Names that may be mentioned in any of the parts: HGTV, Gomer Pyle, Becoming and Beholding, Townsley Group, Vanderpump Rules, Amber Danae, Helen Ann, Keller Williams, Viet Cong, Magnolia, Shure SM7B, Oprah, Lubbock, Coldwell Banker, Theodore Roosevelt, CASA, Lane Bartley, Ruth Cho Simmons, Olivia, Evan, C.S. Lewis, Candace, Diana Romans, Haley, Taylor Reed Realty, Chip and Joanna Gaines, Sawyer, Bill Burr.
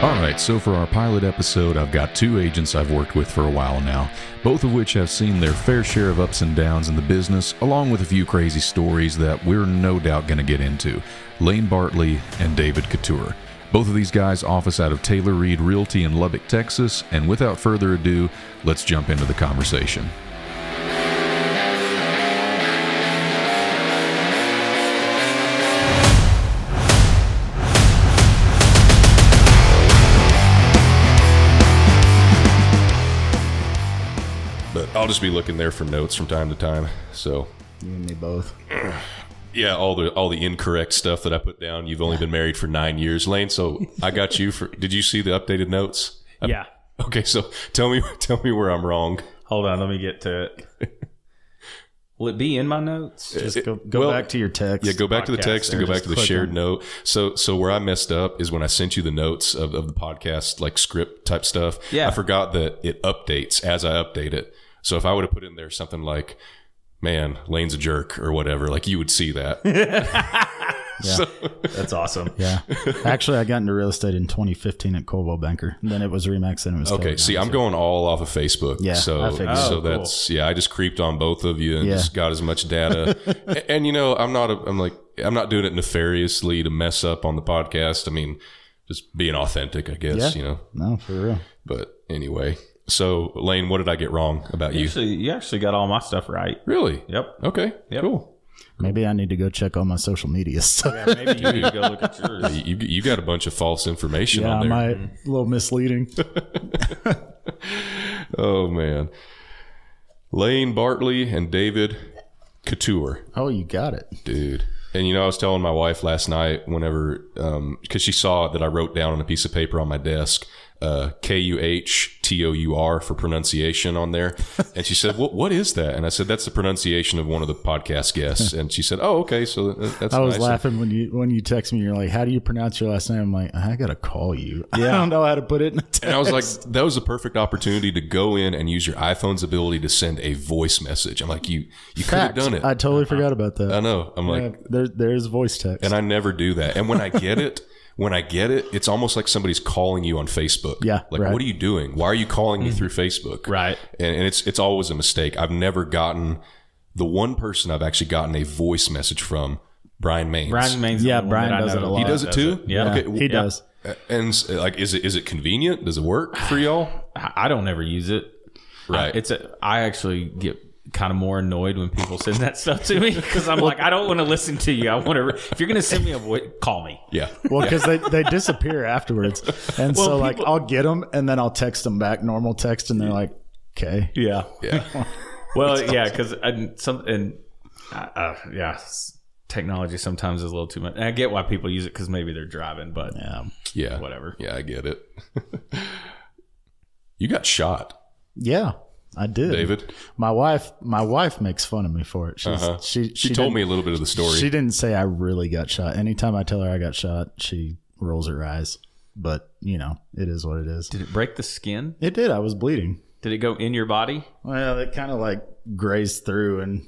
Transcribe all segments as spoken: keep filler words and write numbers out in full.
Alright, so for our pilot episode, I've got two agents I've worked with for a while now, both of which have seen their fair share of ups and downs in the business, along with a few crazy stories that we're no doubt going to get into. Lane Bartley and David Couture. Both of these guys office out of Taylor Reed Realty in Lubbock, Texas, and without further ado, let's jump into the conversation. I'll just be looking there for notes from time to time. So you and me both. Yeah, all the all the incorrect stuff that I put down. You've only been married for nine years, Lane. So I got you for. Did you see the updated notes? Yeah. I, okay, so tell me tell me where I'm wrong. Hold on, let me get to it. Will it be in my notes? Just go, go well, back to your text. Yeah, go back to the text and go back to the shared note. So so where I messed up is when I sent you the notes of, of the podcast, like script type stuff. Yeah. I forgot that it updates as I update it. So if I would have put in there something like, man, Lane's a jerk or whatever, like you would see that. So. That's awesome. Yeah. Actually, I got into real estate in twenty fifteen at Coldwell Banker. Then it was Remax and it was. Okay. See, I'm going all off of Facebook. Yeah. So, I figured. so oh, that's, cool. yeah, I just creeped on both of you and yeah. just got as much data. and, and, you know, I'm not, a, I'm like, I'm not doing it nefariously to mess up on the podcast. I mean, just being authentic, I guess, yeah. you know. No, for real. But anyway. So, Lane, what did I get wrong about you? You actually, you actually got all my stuff right. Really? Yep. Okay. Yep. Cool. Maybe I need to go check all my social media stuff. Yeah, maybe you need to go look at yours. You, you got a bunch of false information yeah, on there. Yeah, my little misleading. Oh, man. Lane Bartley and David Couture. Oh, you got it. Dude. And, you know, I was telling my wife last night whenever, um, because she saw that I wrote down on a piece of paper on my desk, Uh, K U H T O U R for pronunciation on there. And she said, what, what is that? And I said, that's the pronunciation of one of the podcast guests. And she said, oh, okay. So that's I was nice. laughing when you when you text me. You're like, how do you pronounce your last name? I'm like, I got to call you. Yeah. I don't know how to put it in a text. And I was like, that was a perfect opportunity to go in and use your iPhone's ability to send a voice message. I'm like, you you could have done it. I totally uh-huh. forgot about that. I know. I'm yeah, like. There, there's voice text. And I never do that. And when I get it, When I get it, it's almost like somebody's calling you on Facebook. Yeah. Like, right. What are you doing? Why are you calling me mm-hmm. through Facebook? Right. And, and it's it's always a mistake. I've never gotten the one person I've actually gotten a voice message from, Brian Maynes. Brian Maynes. Yeah, Brian does it a lot. He does it too? Yeah. Okay. He does. And like, is it is it convenient? Does it work for y'all? I don't ever use it. Right. I, it's a, I actually get kind of more annoyed when people send that stuff to me because I'm like, I don't want to listen to you. I want to, re- if you're going to send me a voice, call me. Yeah. Well, because yeah. they, they disappear afterwards. And well, so people, like, I'll get them and then I'll text them back, normal text. And they're like, okay. Yeah. Yeah. Well, awesome. yeah. Cause I, some, and, uh, yeah, technology sometimes is a little too much. And I get why people use it because maybe they're driving, but um, yeah, whatever. Yeah. I get it. You got shot. Yeah. I did. David, my wife, my wife makes fun of me for it. She's, uh-huh. She she, she told me a little bit of the story. She didn't say I really got shot. Anytime I tell her I got shot, she rolls her eyes. But you know, it is what it is. Did it break the skin? It did. I was bleeding. Did it go in your body? Well, it kind of like grazed through, and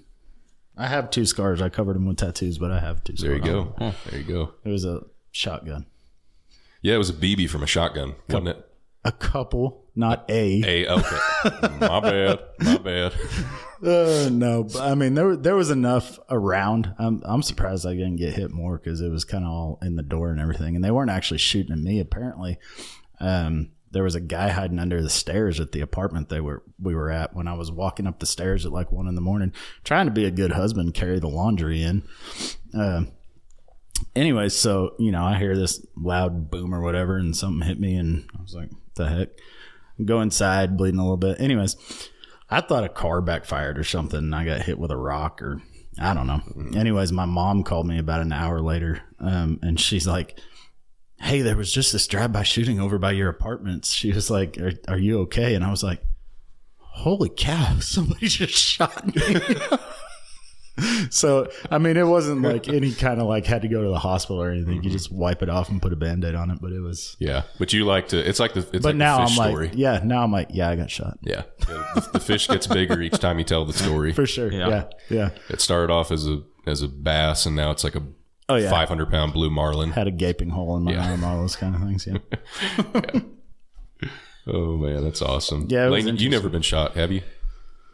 I have two scars. I covered them with tattoos, but I have two. There scars you go. Huh. There you go. It was a shotgun. Yeah, it was a B B from a shotgun, wasn't it? A couple. Not a. A, okay. My bad. My bad. Uh, no, but I mean, there there was enough around. I'm I'm surprised I didn't get hit more because it was kind of all in the door and everything. And they weren't actually shooting at me, apparently. Um, there was a guy hiding under the stairs at the apartment they were we were at when I was walking up the stairs at like one in the morning, trying to be a good husband, carry the laundry in. Uh, anyway, so, you know, I hear this loud boom or whatever, and something hit me, and I was like, what the heck? Go inside, bleeding a little bit. Anyways, I thought a car backfired or something, and I got hit with a rock or I don't know. Anyways, my mom called me about an hour later, um, and she's like, hey, there was just this drive-by shooting over by your apartments. She was like, are, are you okay? And I was like, holy cow, somebody just shot me. So, I mean, it wasn't like any kind of like had to go to the hospital or anything. Mm-hmm. You just wipe it off and put a Band-Aid on it, but it was... Yeah, but you like to... It's like the, it's but like now the fish I'm story. Like, yeah, now I'm like, yeah, I got shot. Yeah. The, the fish gets bigger each time you tell the story. For sure. Yeah. Yeah. yeah. It started off as a as a bass, and now it's like a oh, yeah. five hundred pound blue marlin. Had a gaping hole in my yeah. eye and all those kind of things. Yeah. yeah. Oh, man, that's awesome. Yeah, Lane, you've never been shot, have you?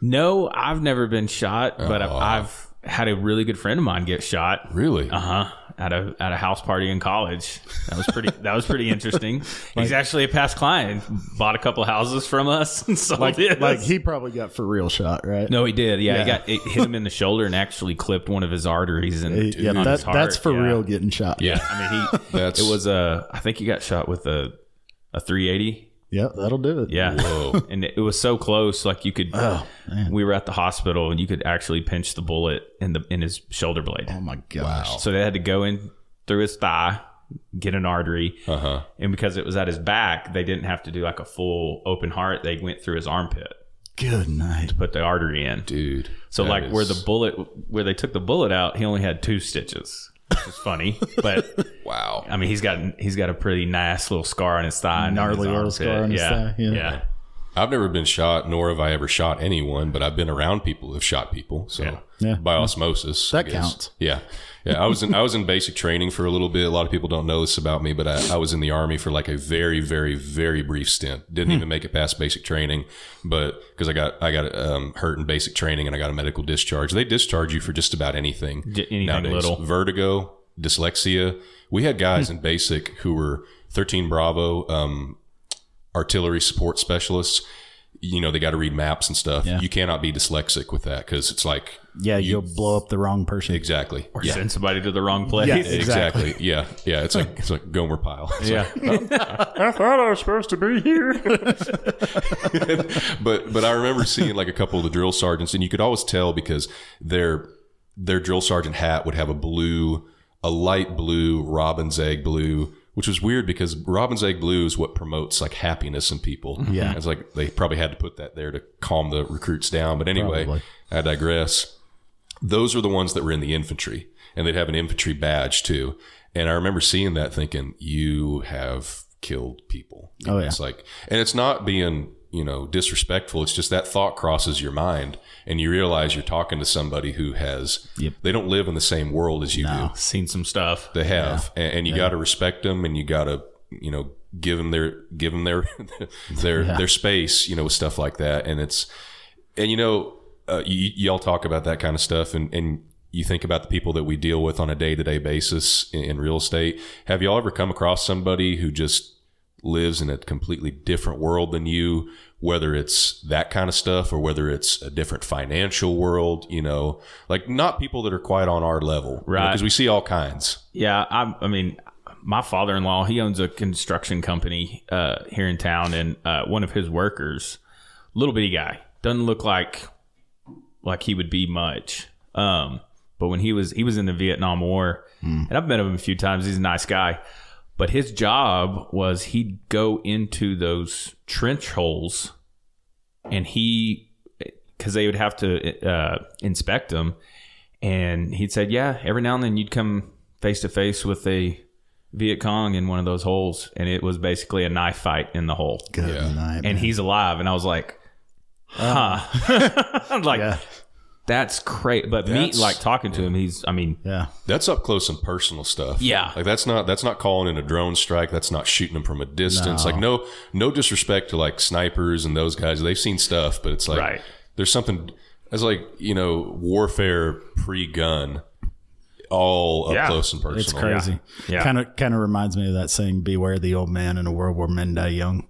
No, I've never been shot, oh. but I've, I've had a really good friend of mine get shot. Really? Uh-huh. At a at a house party in college. That was pretty that was pretty interesting. Like, he's actually a past client. Bought a couple houses from us and sold like, it. Like he probably got for real shot, right? No, he did. Yeah, yeah. He got it hit him in the shoulder and actually clipped one of his arteries and it, yeah, on that, his heart. That's for yeah. real getting shot. Yeah. I mean he that's, it was a I think he got shot with a a three eighty. Yeah, that'll do it. Yeah. Whoa. And it was so close, like you could oh, man. We were at the hospital and you could actually pinch the bullet in the in his shoulder blade. Oh my gosh. Wow. So they had to go in through his thigh, get an artery. Uh-huh. And because it was at his back, they didn't have to do like a full open heart. They went through his armpit. Good night. To put the artery in. Dude. So like is... where the bullet where they took the bullet out, he only had two stitches. Which is funny, but wow! I mean, he's got he's got a pretty nice little scar on his thigh, gnarly little scar on his thigh. Yeah. yeah, I've never been shot, nor have I ever shot anyone, but I've been around people who've shot people. So yeah. Yeah. by osmosis, that counts. Yeah, yeah. I was in I was in basic training for a little bit. A lot of people don't know this about me, but I, I was in the Army for like a very, very, very brief stint. Didn't hmm. even make it past basic training, but because I got I got um, hurt in basic training and I got a medical discharge. They discharge you for just about anything. D- anything nowadays. Little vertigo, dyslexia. We had guys hmm. in basic who were thirteen Bravo um, artillery support specialists. You know, they got to read maps and stuff. Yeah. You cannot be dyslexic with that because it's like... Yeah, you, you'll blow up the wrong person. Exactly. Or yeah. send somebody to the wrong place. Yeah, exactly. exactly. Yeah, yeah. It's like it's like Gomer Pyle. It's yeah. Like, oh, I thought I was supposed to be here. but but I remember seeing like a couple of the drill sergeants, and you could always tell because their their drill sergeant hat would have a blue, a light blue, robin's egg blue... Which was weird because robin's egg blue is what promotes like happiness in people. Yeah. It's like they probably had to put that there to calm the recruits down. But anyway, probably. I digress. Those are the ones that were in the infantry and they'd have an infantry badge too. And I remember seeing that thinking, you have killed people. And oh yeah. It's like, and it's not being, you know, disrespectful. It's just that thought crosses your mind and you realize you're talking to somebody who has, yep. they don't live in the same world as you no, do. Seen some stuff. They have. Yeah. And, and you yeah. got to respect them and you got to, you know, give them their, give them their, their, yeah. their space, you know, with stuff like that. And it's, and you know, uh, y- y'all talk about that kind of stuff and, and you think about the people that we deal with on a day to day basis in, in real estate. Have y'all ever come across somebody who just lives in a completely different world than you, whether it's that kind of stuff or whether it's a different financial world, you know, like not people that are quite on our level, right? Because you know, we see all kinds. Yeah. I, I mean, my father-in-law, he owns a construction company uh, here in town. And uh, one of his workers, little bitty guy, doesn't look like, like he would be much. Um, but when he was, he was in the Vietnam War mm. and I've met him a few times. He's a nice guy. But his job was he'd go into those trench holes and he, because they would have to uh, inspect them. And he'd said, yeah, every now and then you'd come face to face with a Viet Cong in one of those holes. And it was basically a knife fight in the hole. Good yeah. night, man. And he's alive. And I was like, huh. Oh. I'm like, yeah. That's crazy. But that's, me, like talking to him, he's, I mean. Yeah. That's up close and personal stuff. Yeah. Like that's not, that's not calling in a drone strike. That's not shooting them from a distance. No. Like no, no disrespect to like snipers and those guys. They've seen stuff, but it's like, right. there's something that's like, you know, warfare pre-gun, all up yeah. close and personal. It's crazy. Yeah. Kind of, kind of reminds me of that saying, beware the old man in a world where men die young.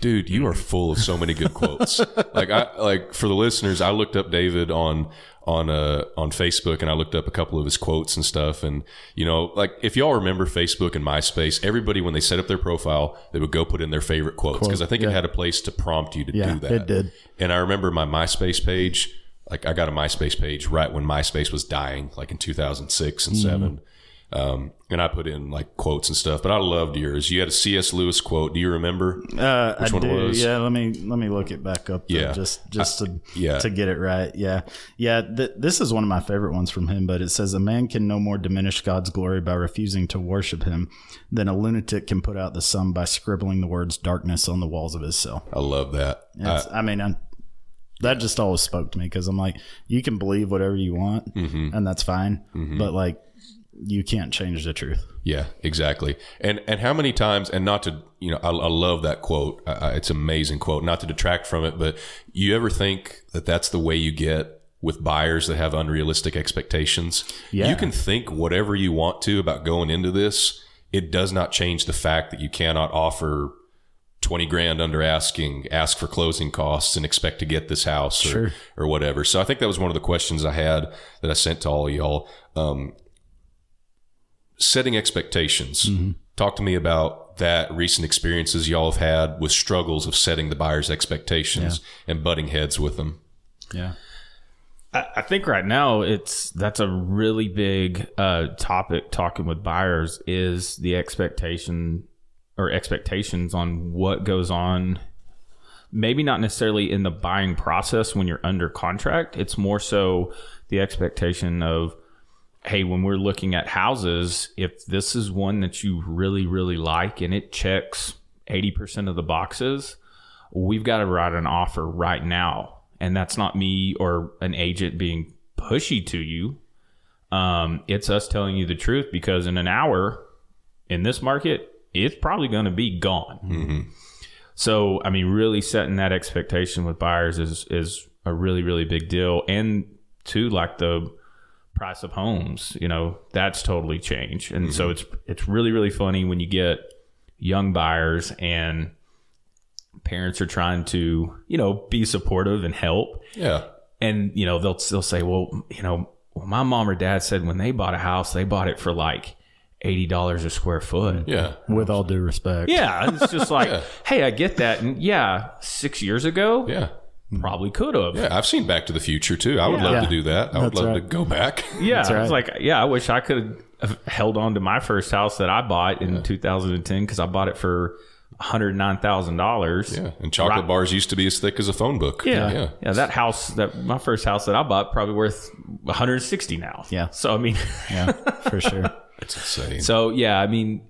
Dude, you are full of so many good quotes. Like, I like for the listeners, I looked up David on on uh, on Facebook, and I looked up a couple of his quotes and stuff. And you know, like if y'all remember Facebook and MySpace, everybody when they set up their profile, they would go put in their favorite quotes because I think yeah. it had a place to prompt you to yeah, do that. It did. And I remember my MySpace page. Like, I got a MySpace page right when MySpace was dying, like in two thousand six and mm. seven. Um, and I put in like quotes and stuff, but I loved yours. You had a C S. Lewis quote. Do you remember uh, which I one do. It was? Yeah, let me let me look it back up. Yeah, just just I, to yeah. to get it right. Yeah, yeah. Th- this is one of my favorite ones from him. But it says, "A man can no more diminish God's glory by refusing to worship Him than a lunatic can put out the sun by scribbling the words darkness on the walls of his cell." I love that. I, I mean, I'm, that just always spoke to me because I'm like, you can believe whatever you want, mm-hmm. and that's fine, mm-hmm. but like. you can't change the truth. Yeah, exactly. And and how many times, and not to, you know, I, I love that quote. I, I, it's an amazing quote, not to detract from it, but you ever think that that's the way you get with buyers that have unrealistic expectations? Yeah. You can think whatever you want to about going into this. It does not change the fact that you cannot offer twenty grand under asking, ask for closing costs and expect to get this house or, sure. or whatever. So I think that was one of the questions I had that I sent to all y'all. Um, setting expectations. Mm-hmm. Talk to me about that, recent experiences y'all have had with struggles of setting the buyer's expectations yeah. and butting heads with them. Yeah. I, I think right now it's, that's a really big uh, topic talking with buyers is the expectation or expectations on what goes on, maybe not necessarily in the buying process when you're under contract. It's more so the expectation of, hey, when we're looking at houses, if this is one that you really, really like and it checks eighty percent of the boxes, we've got to write an offer right now. And that's not me or an agent being pushy to you. Um, it's us telling you the truth, because in an hour in this market, it's probably going to be gone. Mm-hmm. So, I mean, really setting that expectation with buyers is, is a really, really big deal. And to like the price of homes, you know, that's totally changed. And mm-hmm. so it's, it's really, really funny when you get young buyers and parents are trying to, you know, be supportive and help. Yeah. And, you know, they'll still say, well, you know, my mom or dad said when they bought a house, they bought it for like eighty dollars a square foot. Yeah. With all due respect. Yeah. It's just like, yeah. hey, I get that. And yeah, six years ago. Yeah. Probably could have. Yeah. I've seen Back to the Future too. I would yeah. love yeah. to do that. I That's would love right. to go back. Yeah. That's right. I was like, yeah, I wish I could have held on to my first house that I bought in yeah. two thousand ten because I bought it for one hundred nine thousand dollars. Yeah. And chocolate right. bars used to be as thick as a phone book. Yeah. Yeah. Yeah. That house, that my first house that I bought probably worth one hundred sixty now. Yeah. So, I mean, yeah, for sure. It's insane. So, yeah, I mean,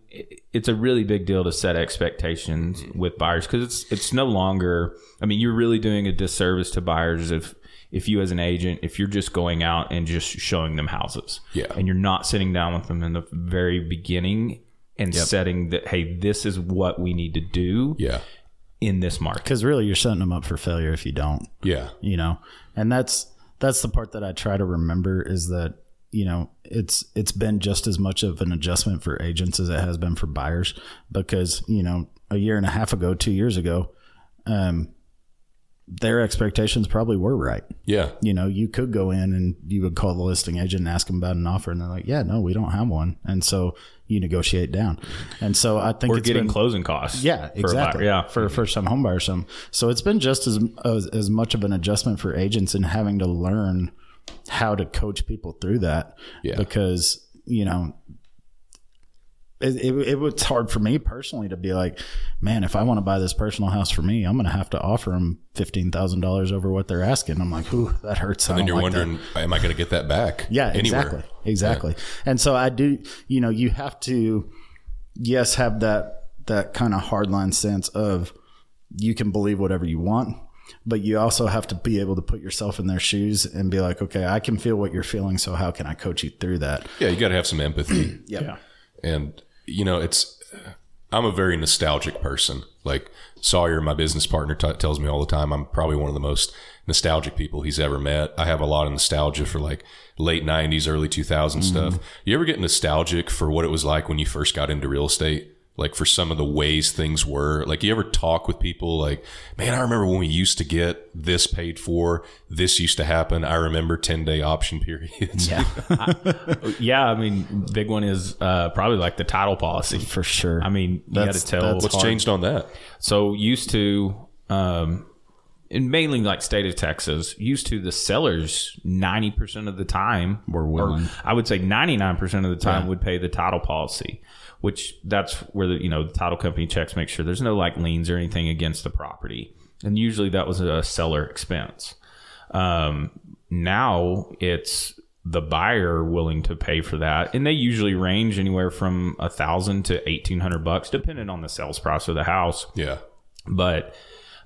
it's a really big deal to set expectations mm-hmm. with buyers, because it's it's no longer, I mean, you're really doing a disservice to buyers if if you as an agent, if you're just going out and just showing them houses. Yeah. And you're not sitting down with them in the very beginning and yep. setting that, hey, this is what we need to do yeah. in this market. Because really you're setting them up for failure if you don't. Yeah. You know, and that's that's the part that I try to remember is that, you know, it's it's been just as much of an adjustment for agents as it has been for buyers, because, you know, a year and a half ago, two years ago, um, their expectations probably were right. Yeah. You know, you could go in and you would call the listing agent and ask them about an offer, and they're like, yeah, no, we don't have one. And so you negotiate down. And so I think we're getting been, closing costs. Yeah, exactly. For yeah. For a first time home buyer. Some. So it's been just as, as, as much of an adjustment for agents and having to learn how to coach people through that yeah. because, you know, it, it, it was hard for me personally to be like, man, if I want to buy this personal house for me, I'm going to have to offer them fifteen thousand dollars over what and they're asking. I'm like, ooh, that hurts. And then you're like wondering, that. am I going to get that back? Yeah, anywhere. exactly. Exactly. Yeah. And so I do, you know, you have to, yes, have that, that kind of hardline sense of you can believe whatever you want. But you also have to be able to put yourself in their shoes and be like, okay, I can feel what you're feeling. So how can I coach you through that? Yeah. You got to have some empathy. yep. Yeah. And you know, it's, I'm a very nostalgic person. Like Sawyer, my business partner, t- tells me all the time, I'm probably one of the most nostalgic people he's ever met. I have a lot of nostalgia for like late nineties, early two thousand mm. stuff. You ever get nostalgic for what it was like when you first got into real estate? Like for some of the ways things were, like you ever talk with people like, man, I remember when we used to get this paid for, this used to happen. I remember ten day option periods. Yeah. I, yeah. I mean, big one is uh, probably like the title policy for sure. I mean, you got to tell what's hard. Changed on that. So used to, um, and mainly like state of Texas, used to the sellers ninety percent of the time were willing, or I would say ninety-nine percent of the time yeah. would pay the title policy. Which that's where the, you know, the title company checks, make sure there's no like liens or anything against the property. And usually that was a seller expense. Um, now it's the buyer willing to pay for that. And they usually range anywhere from a thousand to eighteen hundred bucks, depending on the sales price of the house. Yeah. But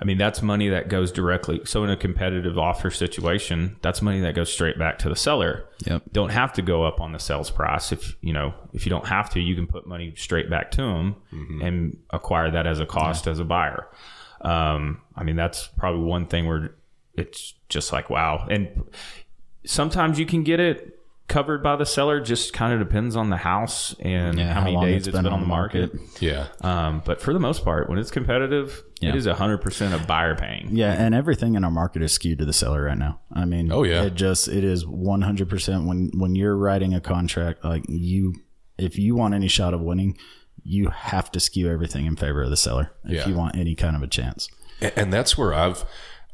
I mean, that's money that goes directly. So in a competitive offer situation, that's money that goes straight back to the seller. Yep. Don't have to go up on the sales price. If you know, if you don't have to, you can put money straight back to them mm-hmm. and acquire that as a cost yeah. as a buyer. Um, I mean, that's probably one thing where it's just like, wow. And sometimes you can get it covered by the seller, just kind of depends on the house and yeah, how many how days it's been, it's been on the market. market. Yeah. Um, but for the most part, when it's competitive, yeah. it is one hundred percent a buyer paying. Yeah, and everything in our market is skewed to the seller right now. I mean, oh, yeah. it just it is one hundred percent when when you're writing a contract, like you if you want any shot of winning, you have to skew everything in favor of the seller if yeah. you want any kind of a chance. And that's where I've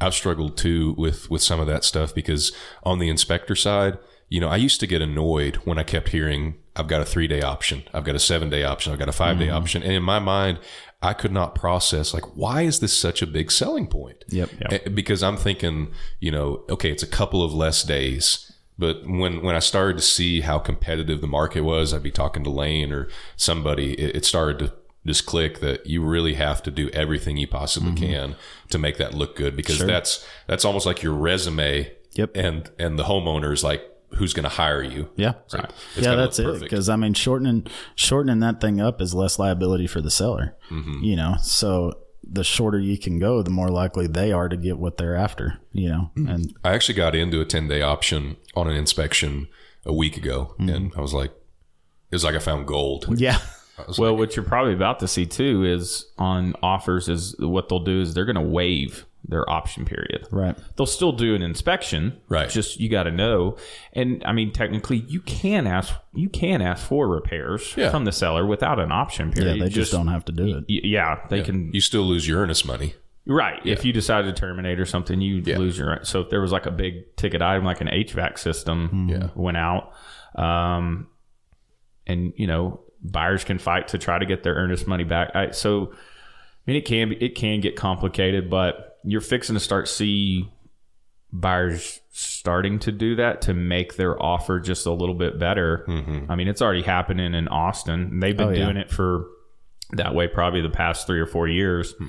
I've struggled too with with some of that stuff, because on the inspector side, you know, I used to get annoyed when I kept hearing, I've got a three-day option, I've got a seven-day option, I've got a five-day mm-hmm. option. And in my mind, I could not process, like, why is this such a big selling point? Yep. yep. Because I'm thinking, you know, okay, it's a couple of less days. But when, when I started to see how competitive the market was, I'd be talking to Lane or somebody, it, it started to just click that you really have to do everything you possibly mm-hmm. can to make that look good. Because sure. that's that's almost like your resume. Yep. And, and the homeowner is like, who's going to hire you? Yeah. So right. Yeah, that's it. Because I mean, shortening, shortening that thing up is less liability for the seller, mm-hmm. you know? So the shorter you can go, the more likely they are to get what they're after, you know? Mm-hmm. And I actually got into a ten day option on an inspection a week ago. Mm-hmm. And I was like, it was like I found gold. Yeah. Well, like, what you're probably about to see too is on offers is what they'll do is they're going to waive their option period. Right. They'll still do an inspection. Right. Just you got to know. And I mean, technically you can ask, you can ask for repairs yeah. from the seller without an option period. Yeah, they just, just don't have to do it. Y- yeah. They yeah. can. You still lose your earnest money. Right. Yeah. If you decide to terminate or something, you yeah. lose your. So if there was like a big ticket item, like an H V A C system yeah. went out, um, and you know, buyers can fight to try to get their earnest money back. I, so, I mean, it can it can get complicated, but you're fixing to start see buyers starting to do that to make their offer just a little bit better. Mm-hmm. I mean, it's already happening in Austin. They've been oh, yeah. doing it for that way probably the past three or four years. Hmm.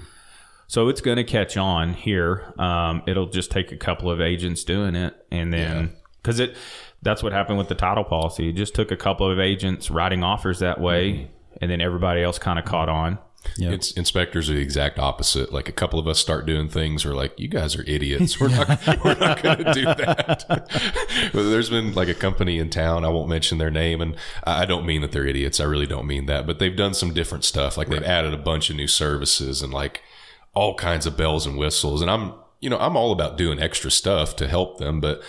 So it's going to catch on here. Um, it'll just take a couple of agents doing it, and then because yeah. it. That's what happened with the title policy. It just took a couple of agents writing offers that way, and then everybody else kind of caught on. Yep. It's inspectors are the exact opposite. Like a couple of us start doing things, we're like, "You guys are idiots. We're not, we're not going to do that." There's been like a company in town. I won't mention their name, and I don't mean that they're idiots. I really don't mean that. But they've done some different stuff. Like right. they've added a bunch of new services and like all kinds of bells and whistles. And I'm, you know, I'm all about doing extra stuff to help them, but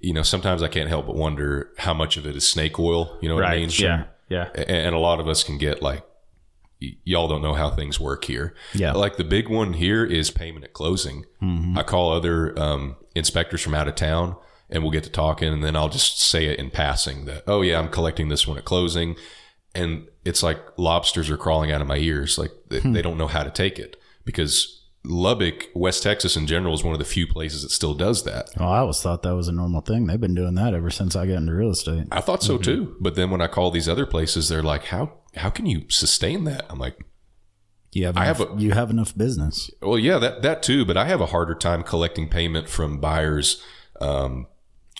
you know, sometimes I can't help but wonder how much of it is snake oil. You know what right. I mean? Yeah, yeah. And a lot of us can get like, y- y'all don't know how things work here. Yeah. Like the big one here is payment at closing. Mm-hmm. I call other um, inspectors from out of town, and we'll get to talking, and then I'll just say it in passing that, oh yeah, I'm collecting this one at closing, and it's like lobsters are crawling out of my ears. Like they, hmm. they don't know how to take it, because Lubbock, West Texas in general, is one of the few places that still does that. Oh, I always thought that was a normal thing. They've been doing that ever since I got into real estate. I thought so mm-hmm. too. But then when I call these other places, they're like, how how can you sustain that? I'm like, you have, I enough, have a, you have enough business. Well, yeah, that, that too. But I have a harder time collecting payment from buyers, um,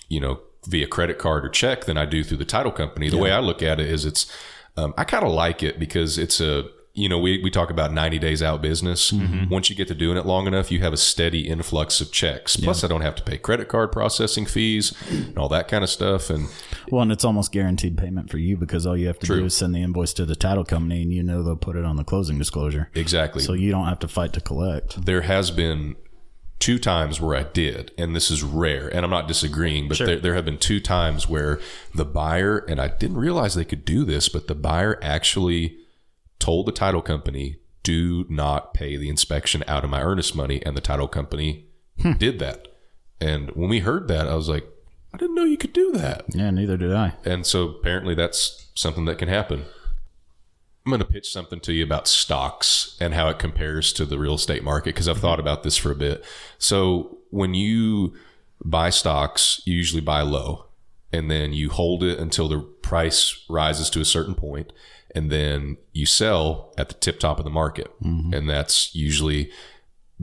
you know, via credit card or check than I do through the title company. The yeah. way I look at it is it's, um, I kind of like it because it's a, you know, we, we talk about ninety days out business. Mm-hmm. Once you get to doing it long enough, you have a steady influx of checks. Plus, yeah. I don't have to pay credit card processing fees and all that kind of stuff. And well, and it's almost guaranteed payment for you, because all you have to true. do is send the invoice to the title company, and you know they'll put it on the closing disclosure. Exactly. So you don't have to fight to collect. There has been two times where I did, and this is rare, and I'm not disagreeing, but sure. there, there have been two times where the buyer, and I didn't realize they could do this, but the buyer actually told the title company, do not pay the inspection out of my earnest money. And the title company hmm. did that. And when we heard that, I was like, I didn't know you could do that. Yeah, neither did I. And so apparently that's something that can happen. I'm going to pitch something to you about stocks and how it compares to the real estate market, because I've thought about this for a bit. So when you buy stocks, you usually buy low, and then you hold it until the price rises to a certain point, and then you sell at the tip top of the market. Mm-hmm. And that's usually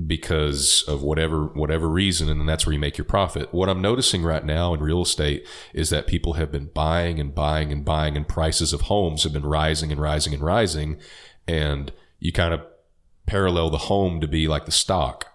because of whatever whatever reason, and then that's where you make your profit. What I'm noticing right now in real estate is that people have been buying and buying and buying, and prices of homes have been rising and rising and rising, and you kind of parallel the home to be like the stock.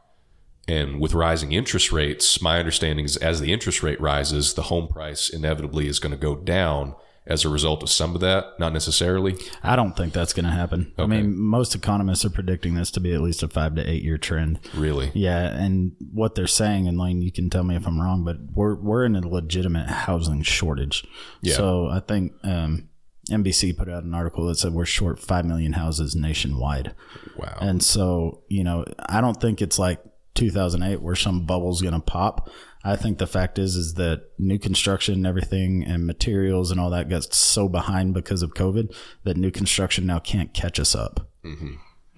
And with rising interest rates, my understanding is as the interest rate rises, the home price inevitably is going to go down as a result of some of that. Not necessarily. I don't think that's going to happen. Okay. I mean, most economists are predicting this to be at least a five to eight year trend. Really? Yeah. And what they're saying, and Lane, you can tell me if I'm wrong, but we're, we're in a legitimate housing shortage. Yeah. So I think, um, N B C put out an article that said we're short five million houses nationwide. Wow. And so, you know, I don't think it's like two thousand eight where some bubble's going to pop. I think the fact is, is that new construction and everything and materials and all that got so behind because of COVID that new construction now can't catch us up. Mm-hmm.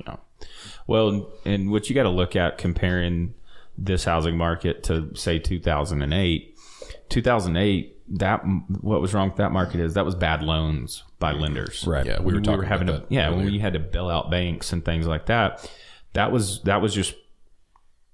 Yeah. Well, and what you got to look at comparing this housing market to say two thousand eight, two thousand eight, that what was wrong with that market is that was bad loans by lenders. Right. Yeah. We were talking we were having to, yeah, earlier. When you had to bail out banks and things like that, that was, that was just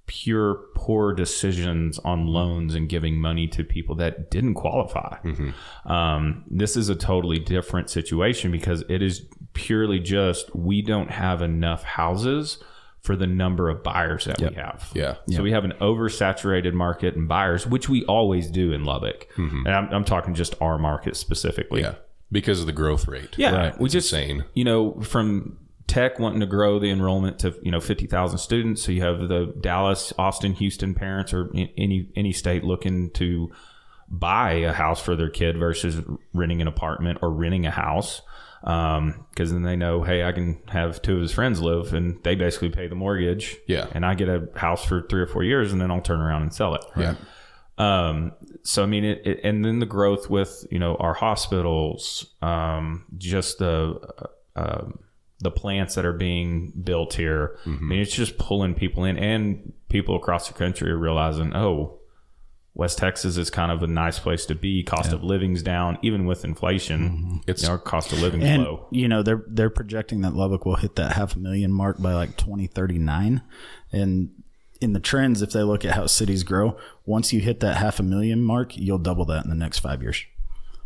pure poor decisions on loans and giving money to people that didn't qualify. Mm-hmm. Um, this is a totally different situation because it is purely just, we don't have enough houses for the number of buyers that yep. we have. Yeah. So yep. we have an oversaturated market in buyers, which we always do in Lubbock. Mm-hmm. And I'm, I'm talking just our market specifically. Yeah. Because of the growth rate. Yeah. Right. We it's just, insane. You know, from tech wanting to grow the enrollment to, you know, fifty thousand students. So you have the Dallas, Austin, Houston parents or any, any state looking to buy a house for their kid versus renting an apartment or renting a house. Um, cause then they know, hey, I can have two of his friends live and they basically pay the mortgage. Yeah. And I get a house for three or four years and then I'll turn around and sell it. Right? Yeah. Um, so, I mean, it, it, and then the growth with, you know, our hospitals, um, just the, um, uh, the plants that are being built here. Mm-hmm. I mean, it's just pulling people in, and people across the country are realizing, oh, West Texas is kind of a nice place to be. Cost yeah. of living's down, even with inflation. Mm-hmm. It's you know, our cost of living is low. You know, they're they're projecting that Lubbock will hit that half a million mark by like twenty thirty-nine. And in the trends, if they look at how cities grow, once you hit that half a million mark, you'll double that in the next five years.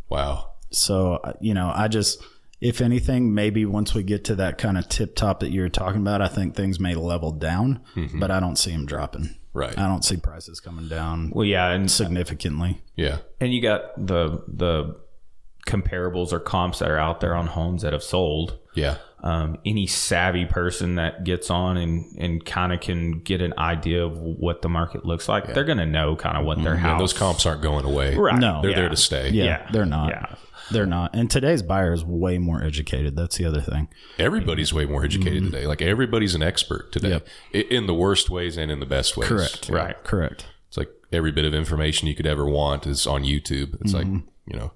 Wow. So, you know, I just, if anything, maybe once we get to that kind of tip top that you were talking about, I think things may level down, mm-hmm. but I don't see them dropping. Right. I don't see prices coming down. Well, yeah, and significantly. Yeah. And you got the the comparables or comps that are out there on homes that have sold. Yeah. Um, any savvy person that gets on and, and kind of can get an idea of what the market looks like, yeah. they're going to know kind of what mm-hmm. their house. And those comps aren't going away. Right. No. They're yeah. there to stay. Yeah, yeah. They're not. Yeah. They're not. And today's buyer is way more educated. That's the other thing. Everybody's way more educated mm-hmm. today. Like everybody's an expert today yep. in the worst ways and in the best ways. Correct. Yeah. Right. Correct. It's like every bit of information you could ever want is on YouTube. It's mm-hmm. like, you know,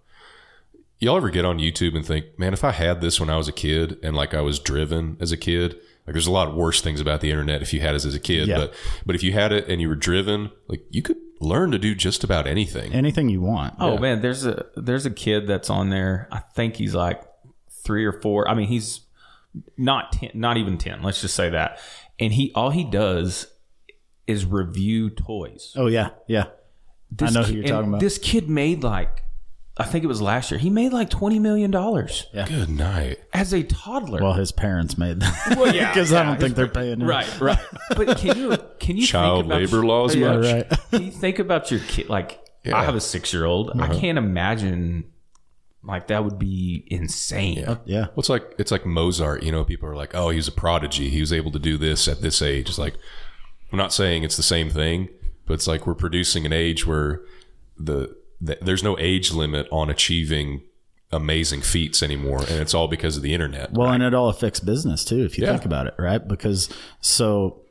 y'all ever get on YouTube and think, man, if I had this when I was a kid and like I was driven as a kid, like there's a lot of worse things about the internet if you had it as a kid, yeah. but, but if you had it and you were driven, like you could learn to do just about anything, anything you want. Oh yeah. man, there's a, there's a kid that's on there. I think he's like three or four. I mean, he's not ten, not even ten. Let's just say that. And he, all he does is review toys. Oh yeah. Yeah. This I know who you're kid, talking about. This kid made like, I think it was last year. He made like twenty million dollars. Yeah. Good night. As a toddler. Well, his parents made that. Well, yeah. Because yeah, I don't think they're paying him. Right, right. But can you can you Child think about... Child labor laws yeah, much? Right. Can you think about your kid? Like, yeah. I have a six-year-old. Uh-huh. I can't imagine... Like, that would be insane. Yeah. yeah. Well, it's like, it's like Mozart. You know, people are like, oh, he was a prodigy. He was able to do this at this age. It's like, I'm not saying it's the same thing, but it's like we're producing an age where the... there's no age limit on achieving amazing feats anymore, and it's all because of the internet. Well, right? And it all affects business too, if you yeah. think about it, right? Because so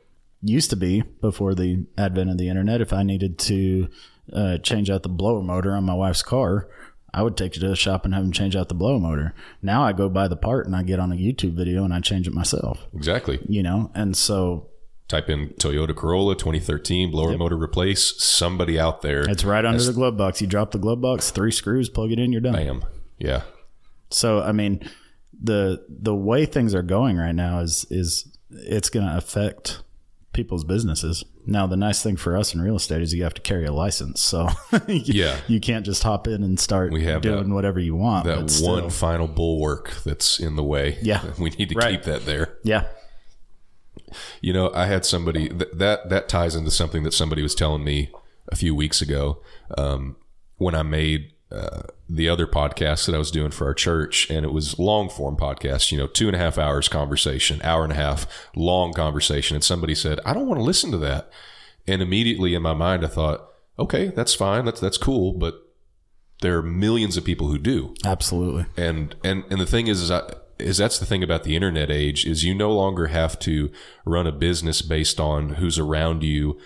used to be before the advent of the internet, if I needed to uh, change out the blower motor on my wife's car, I would take it to the shop and have them change out the blower motor. Now I go buy the part and I get on a YouTube video and I change it myself. Exactly. You know, and so... Type in Toyota Corolla twenty thirteen, blower yep. motor replace, somebody out there. It's right under That's, the glove box. You drop the glove box, three screws, plug it in, you're done. Bam. Yeah. So, I mean, the the way things are going right now is is it's going to affect people's businesses. Now, the nice thing for us in real estate is you have to carry a license. So you, yeah. you can't just hop in and start we have doing that, whatever you want. That one still. final bulwark that's in the way. Yeah. We need to right. keep that there. Yeah. You know, I had somebody th- that, that ties into something that somebody was telling me a few weeks ago. Um, when I made, uh, the other podcast that I was doing for our church, and it was long form podcast, you know, two and a half hours conversation, hour and a half long conversation. And somebody said, I don't want to listen to that. And immediately in my mind, I thought, okay, that's fine. That's, that's cool. But there are millions of people who do. Absolutely. And, and, and the thing is, is I, is that's the thing about the internet age is you no longer have to run a business based on who's around you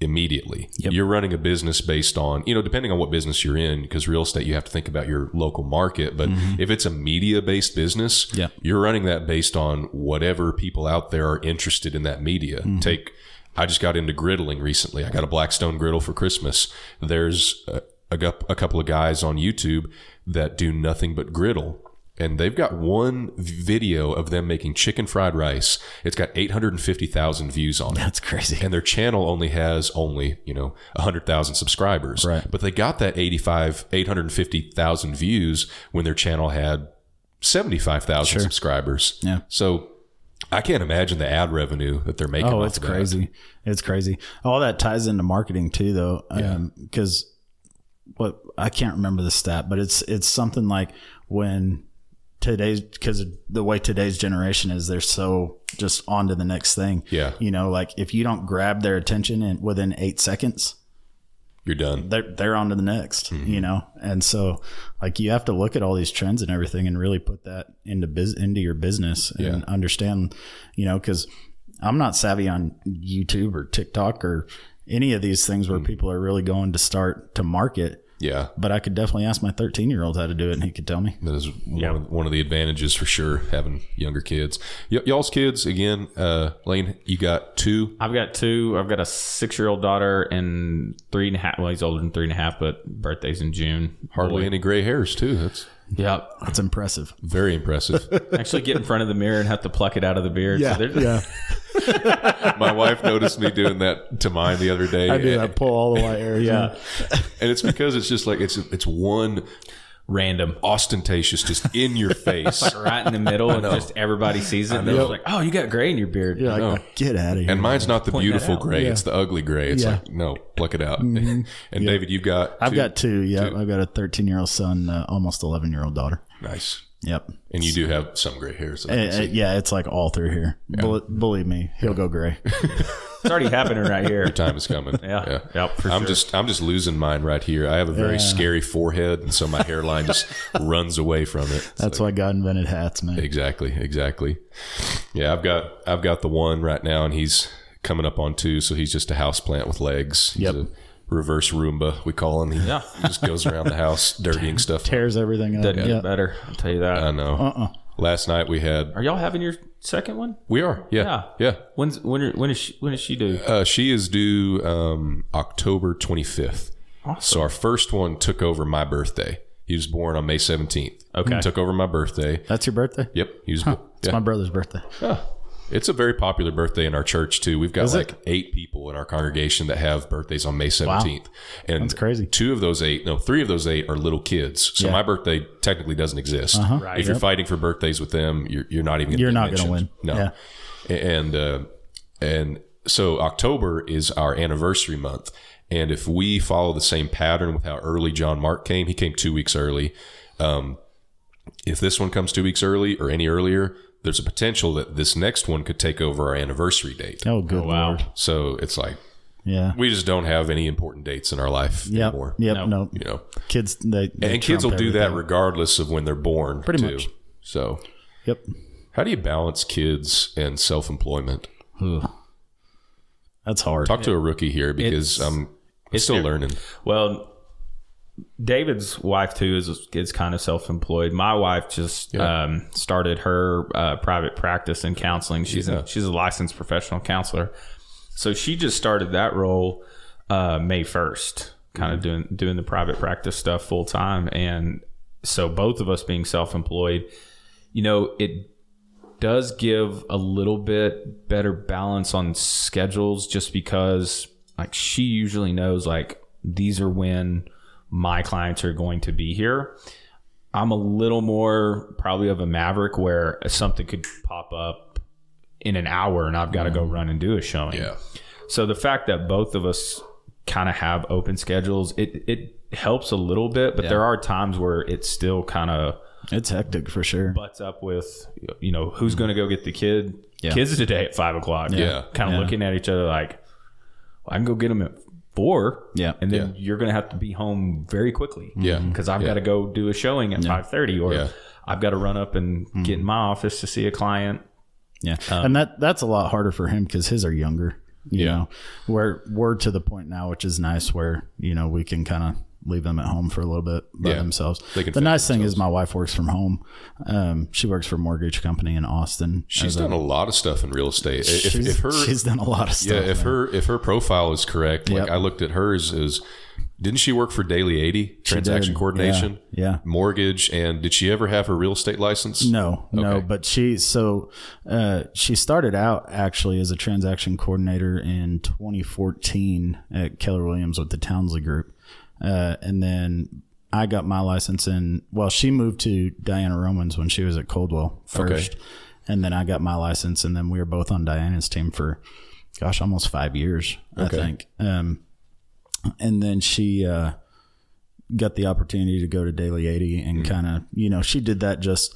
immediately. Yep. You're running a business based on, you know, depending on what business you're in, because real estate, you have to think about your local market. But mm-hmm. if it's a media based business, yeah. you're running that based on whatever people out there are interested in that media. Mm-hmm. Take, I just got into griddling recently. I got a Blackstone griddle for Christmas. There's a, a, a couple of guys on YouTube that do nothing but griddle. And they've got one video of them making chicken fried rice. It's got eight hundred fifty thousand views on it. That's crazy. And their channel only has only, you know, one hundred thousand subscribers. Right. But they got that eighty-five, eight hundred fifty thousand views when their channel had seventy-five thousand sure. subscribers. Yeah. So I can't imagine the ad revenue that they're making. Oh, it's crazy. That. It's crazy. All that ties into marketing too, though. Yeah. Um, 'cause what, I can't remember the stat, but it's, it's something like when today's, because the way today's generation is, they're so just on to the next thing. Yeah. You know, like if you don't grab their attention and within eight seconds, you're done. They're, they're on to the next, mm-hmm. you know? And so like you have to look at all these trends and everything and really put that into biz, into your business and yeah. understand, you know, because I'm not savvy on YouTube or TikTok or any of these things where mm-hmm. people are really going to start to market. Yeah. But I could definitely ask my thirteen-year-old how to do it, and he could tell me. That is one, yeah. of, one of the advantages for sure, having younger kids. Y- y'all's kids, again, uh, Lane, you got two? I've got two. I've got a six-year-old daughter and three and a half. Well, he's older than three and a half, but birthday's in June. Hardly Boy. any gray hairs, too. That's yeah, that's impressive. Very impressive. Actually get in front of the mirror and have to pluck it out of the beard. Yeah, so yeah. My wife noticed me doing that to mine the other day. I do that. Pull all the white hairs. Yeah. And it's because it's just like, it's it's one random, ostentatious, just in your face. It's like right in the middle, and just everybody sees it. And they're yep. like, oh, you got gray in your beard. Yeah, like, oh, get out of here. And mine's man. not the Point beautiful gray. Yeah. It's the ugly gray. It's yeah. like, no, pluck it out. Mm-hmm. And yeah. David, you've got two? I've got two. Yeah. Two. I've got a thirteen-year-old son, uh, almost eleven-year-old daughter. Nice. Yep. And you do have some gray hairs. So uh, yeah, it's like all through here. Yeah. Bel- believe me, he'll yeah. go gray. It's already happening right here. Your time is coming. Yeah. yeah. Yep, for I'm sure. just I'm just losing mine right here. I have a very yeah. scary forehead, and so my hairline just runs away from it. It's That's like, why God invented hats, man. Exactly, exactly. Yeah, I've got I've got the one right now, and he's coming up on two, so he's just a houseplant with legs. He's yep. a, reverse Roomba, we call him. He yeah. just goes around the house dirtying stuff. Tears everything up. Doesn't yeah. get better. I'll tell you that. I know. Uh-uh. Last night we had... Are y'all having your second one? We are. Yeah. Yeah. yeah. When's, when, are, when, is she, when is she due? Uh, she is due um, October twenty-fifth. Awesome. So our first one took over my birthday. He was born on May seventeenth. Okay. Took over my birthday. That's your birthday? Yep. He was. Huh. Bo- it's yeah. my brother's birthday. Oh. It's a very popular birthday in our church, too. We've got Is like it? eight people in our congregation that have birthdays on May seventeenth. Wow. And that's crazy. Two of those eight, no, three of those eight are little kids. So yeah. my birthday technically doesn't exist. Uh-huh. Right. If yep. you're fighting for birthdays with them, you're, you're not even going to You're not going to win. No. Yeah. And, uh, and so October is our anniversary month. And if we follow the same pattern with how early John Mark came, he came two weeks early. Um, if this one comes two weeks early or any earlier, there's a potential that this next one could take over our anniversary date. Oh, good oh, wow. Lord. So it's like, yeah, we just don't have any important dates in our life yep. anymore. Yep, no. no. You know, kids, they, they and kids will do everything. that regardless of when they're born. Pretty too. much. So, yep. How do you balance kids and self-employment? Ugh. That's hard. Talk yeah. to a rookie here because it's, I'm it's still learning. Well, David's wife too is is kind of self-employed. My wife just yeah. um, started her uh, private practice in counseling. She's yeah. a, she's a licensed professional counselor, so she just started that role uh, May first, kind mm-hmm. of doing doing the private practice stuff full time. And so both of us being self-employed, you know, it does give a little bit better balance on schedules, just because like she usually knows like these are when my clients are going to be here. I'm a little more probably of a maverick where something could pop up in an hour and I've got to go run and do a showing. Yeah. So the fact that both of us kind of have open schedules, it, it helps a little bit, but yeah. there are times where it's still kind of, it's hectic for sure. Butts up with, you know, who's going to go get the kid yeah. kids today at five o'clock. Yeah. yeah. Kind of yeah. looking at each other like, well, I can go get them at four. Yeah. And then yeah. you're going to have to be home very quickly. Yeah. Because I've yeah. got to go do a showing at yeah. five thirty, or yeah. I've got to run up and mm-hmm. get in my office to see a client. Yeah. Um, and that, that's a lot harder for him because his are younger. You yeah. know, where we're to the point now, which is nice, where, you know, we can kind of leave them at home for a little bit by yeah, themselves. The nice themselves. thing is my wife works from home. Um, she works for a mortgage company in Austin. She's done a, a lot of stuff in real estate. If, she's, if her, she's done a lot of stuff. Yeah, if man. her if her profile is correct, yep. like I looked at hers as, didn't she work for Daily eighty, transaction coordination, yeah, yeah, mortgage, and did she ever have her real estate license? No, okay. no, but she, so uh, she started out actually as a transaction coordinator in twenty fourteen at Keller Williams with the Townsley Group. Uh, and then I got my license in, well, she moved to Diana Romans when she was at Coldwell first. Okay. And then I got my license, and then we were both on Diana's team for, gosh, almost five years, okay. I think. Um, and then she uh, got the opportunity to go to Daily eighty and mm-hmm. kind of, you know, she did that just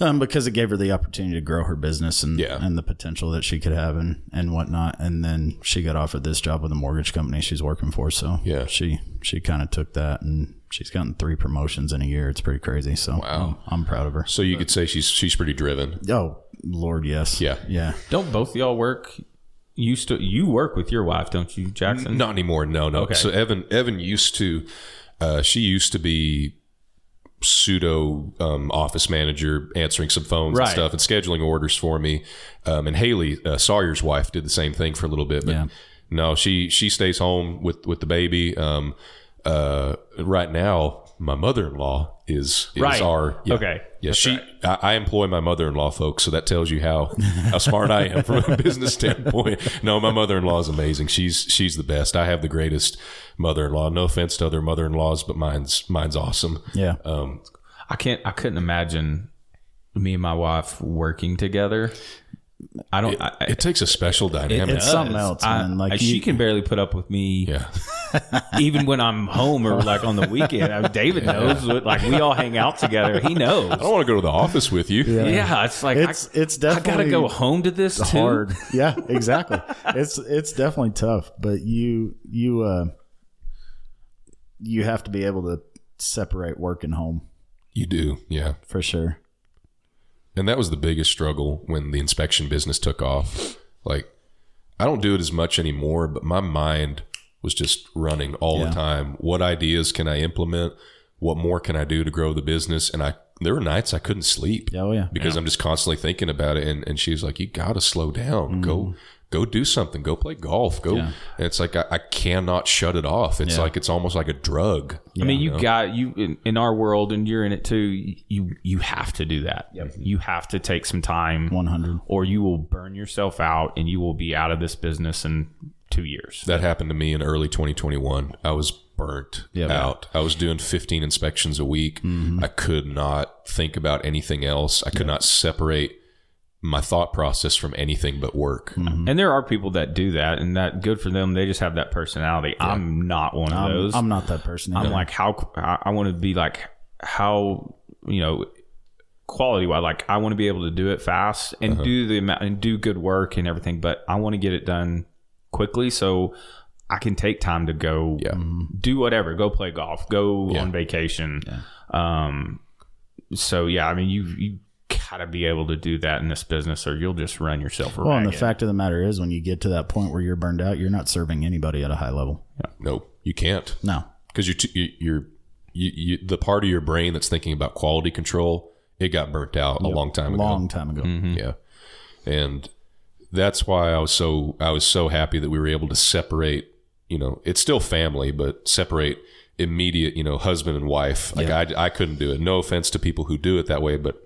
um, because it gave her the opportunity to grow her business and, yeah. and the potential that she could have and, and whatnot. And then she got offered this job with a mortgage company she's working for. So yeah. she, she kind of took that, and she's gotten three promotions in a year. It's pretty crazy. So wow. I'm, I'm proud of her. So you could say she's, she's pretty driven. Oh Lord. Yes. Yeah. Yeah. Don't both of y'all work? You still, you work with your wife, don't you, Jackson? Not anymore. No, no. Okay. So Evan, Evan used to, uh, she used to be pseudo um, office manager, answering some phones right. and stuff, and scheduling orders for me. Um, and Haley, uh, Sawyer's wife, did the same thing for a little bit. But yeah. no, she she stays home with with the baby. Um, uh, right now, my mother-in-law is is right. our yeah, okay. Yeah, That's she. Right. I, I employ my mother-in-law, folks, so that tells you how how smart I am from a business standpoint. No, my mother-in-law is amazing. She's she's the best. I have the greatest mother-in-law. No offense to other mother-in-laws, but mine's mine's awesome. Yeah. Um, I can't. I couldn't imagine me and my wife working together. I don't. It, I, it takes a special dynamic. It, it's something else, man. I, like I, you, she can barely put up with me, yeah. even when I'm home or like on the weekend. I, David yeah. knows. Like we all hang out together. He knows. I don't want to go to the office with you. Yeah, yeah it's like it's I, it's definitely. I gotta go home to this hard. Too. Yeah, exactly. it's it's definitely tough, but you you uh, you have to be able to separate work and home. You do, yeah, for sure. And that was the biggest struggle when the inspection business took off. Like, I don't do it as much anymore, but my mind was just running all yeah. the time. What ideas can I implement? What more can I do to grow the business? And I, there were nights I couldn't sleep oh, yeah. because yeah. I'm just constantly thinking about it. And, and she was like, you got to slow down. Mm-hmm. Go, go do something. Go play golf. Go. Yeah. And it's like, I, I cannot shut it off. It's yeah. like, it's almost like a drug. I mean, you know? got you in, in our world, and you're in it too. You, you have to do that. Yep. You have to take some time one hundred or you will burn yourself out, and you will be out of this business in two years. That happened to me in early twenty twenty-one. I was burnt yeah, out. Man. I was doing fifteen inspections a week. Mm-hmm. I could not think about anything else. I could yeah. not separate my thought process from anything but work. Mm-hmm. And there are people that do that, and that good for them. They just have that personality. Yeah. I'm not one I'm, of those. I'm not that person. I'm either. Like, how I want to be like, how, you know, quality wise, like I want to be able to do it fast and uh-huh. do the amount and do good work and everything, but I want to get it done quickly. So I can take time to go yeah. do whatever, go play golf, go yeah. on vacation. Yeah. Um, so yeah, I mean, you, you gotta be able to do that in this business, or you'll just run yourself around. Well, and the fact of the matter is, when you get to that point where you're burned out, you're not serving anybody at a high level. Yeah. No, you can't. No. Cause you're, t- you, you're, you, you, the part of your brain that's thinking about quality control, it got burnt out yep. a long time ago. Long time ago. Mm-hmm. Yeah. And that's why I was so, I was so happy that we were able to separate, you know, it's still family, but separate immediate, you know, husband and wife. Like yeah. I, I couldn't do it. No offense to people who do it that way, but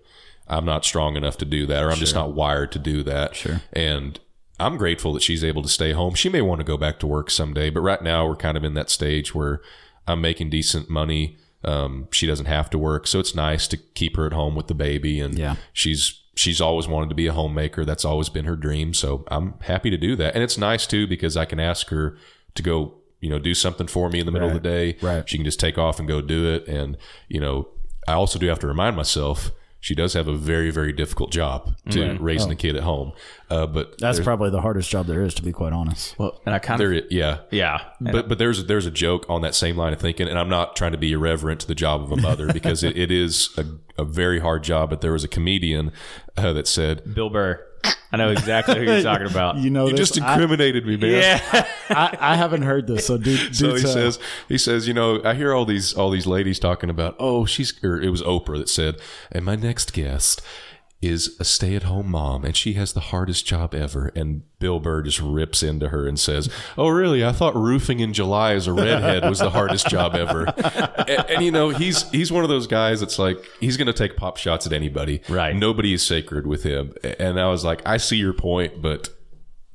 I'm not strong enough to do that, or I'm sure. just not wired to do that. Sure. And I'm grateful that she's able to stay home. She may want to go back to work someday, but right now we're kind of in that stage where I'm making decent money. Um, she doesn't have to work. So it's nice to keep her at home with the baby. And yeah. she's she's always wanted to be a homemaker. That's always been her dream. So I'm happy to do that. And it's nice too, because I can ask her to go, you know, do something for me in the middle right. of the day. Right. She can just take off and go do it. And, you know, I also do have to remind myself, she does have a very, very difficult job to mm-hmm. raising oh. a kid at home. Uh, but that's probably the hardest job there is, to be quite honest. Well, and I kind there, of, yeah, yeah. But I, but there's there's a joke on that same line of thinking, and I'm not trying to be irreverent to the job of a mother because it, it is a, a very hard job. But there was a comedian uh, that said, Bill Burr. I know exactly who you're talking about. You know, you this, just incriminated I, me, man. Yeah, I, I haven't heard this. So, do, do so tell. he says, he says, you know, I hear all these all these ladies talking about, oh, she's, or it was Oprah that said, and my next guest is a stay-at-home mom, and she has the hardest job ever. And Bill Burr just rips into her and says, oh, really? I thought roofing in July as a redhead was the hardest job ever. And, and, you know, he's he's one of those guys that's like, he's going to take pop shots at anybody. Right. Nobody is sacred with him. And I was like, I see your point, but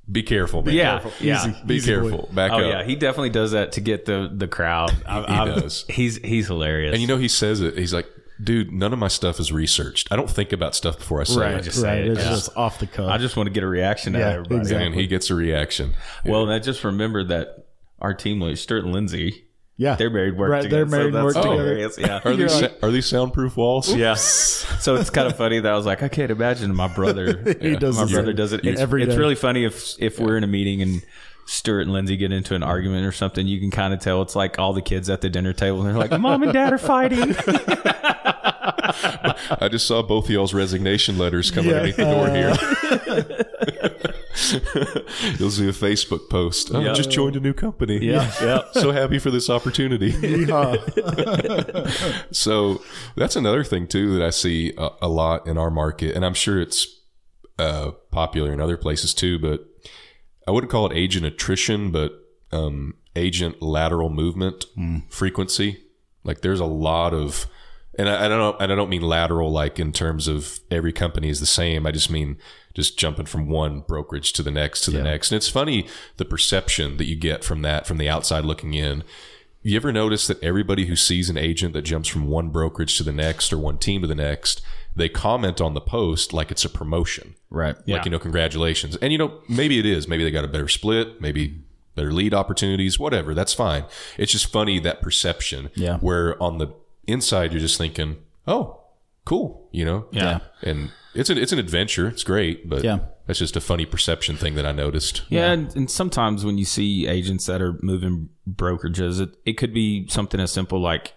be careful, man. Yeah. Careful. yeah. Easy, be easy careful. Boy. Back oh, up. Oh, yeah. He definitely does that to get the, the crowd. I, he I'm, does. He's, he's hilarious. And, you know, he says it. He's like, dude, none of my stuff is researched. I don't think about stuff before I say right, it. I just right, say it. It's yeah. just off the cuff. I just want to get a reaction yeah, out of everybody. Exactly. And he gets a reaction. Yeah. Well, and I just remembered that our team was Stuart and Lindsey. Yeah. They're married, work right, together. They're married, so work oh, together. Yeah. Are, these, like, are these soundproof walls? Yeah. So it's kind of funny that I was like, I can't imagine my brother. he yeah, does my brother does it it's, every day. It's really funny if, if yeah. we're in a meeting and Stuart and Lindsey get into an argument or something. You can kind of tell it's like all the kids at the dinner table. And they're like, Mom and Dad are fighting. I just saw both y'all's resignation letters come yeah. underneath the door here. You'll see a Facebook post. Oh, yeah. I just joined a new company. Yeah, yeah. So happy for this opportunity. So that's another thing too that I see a, a lot in our market, and I'm sure it's uh, popular in other places too. But I wouldn't call it agent attrition, but um, agent lateral movement mm. frequency. Like there's a lot of. And I, I don't know, and I don't mean lateral like in terms of every company is the same. I just mean just jumping from one brokerage to the next to the yeah. next. And it's funny the perception that you get from that from the outside looking in. You ever notice that everybody who sees an agent that jumps from one brokerage to the next or one team to the next, they comment on the post like it's a promotion. Right. Like, yeah. you know, congratulations. And, you know, maybe it is. Maybe they got a better split, maybe better lead opportunities, whatever. That's fine. It's just funny that perception yeah. where on the inside, you're just thinking, "Oh, cool," you know. Yeah, and it's an it's an adventure. It's great, but yeah. that's just a funny perception thing that I noticed. Yeah, yeah. And, and sometimes when you see agents that are moving brokerages, it, it could be something as simple like,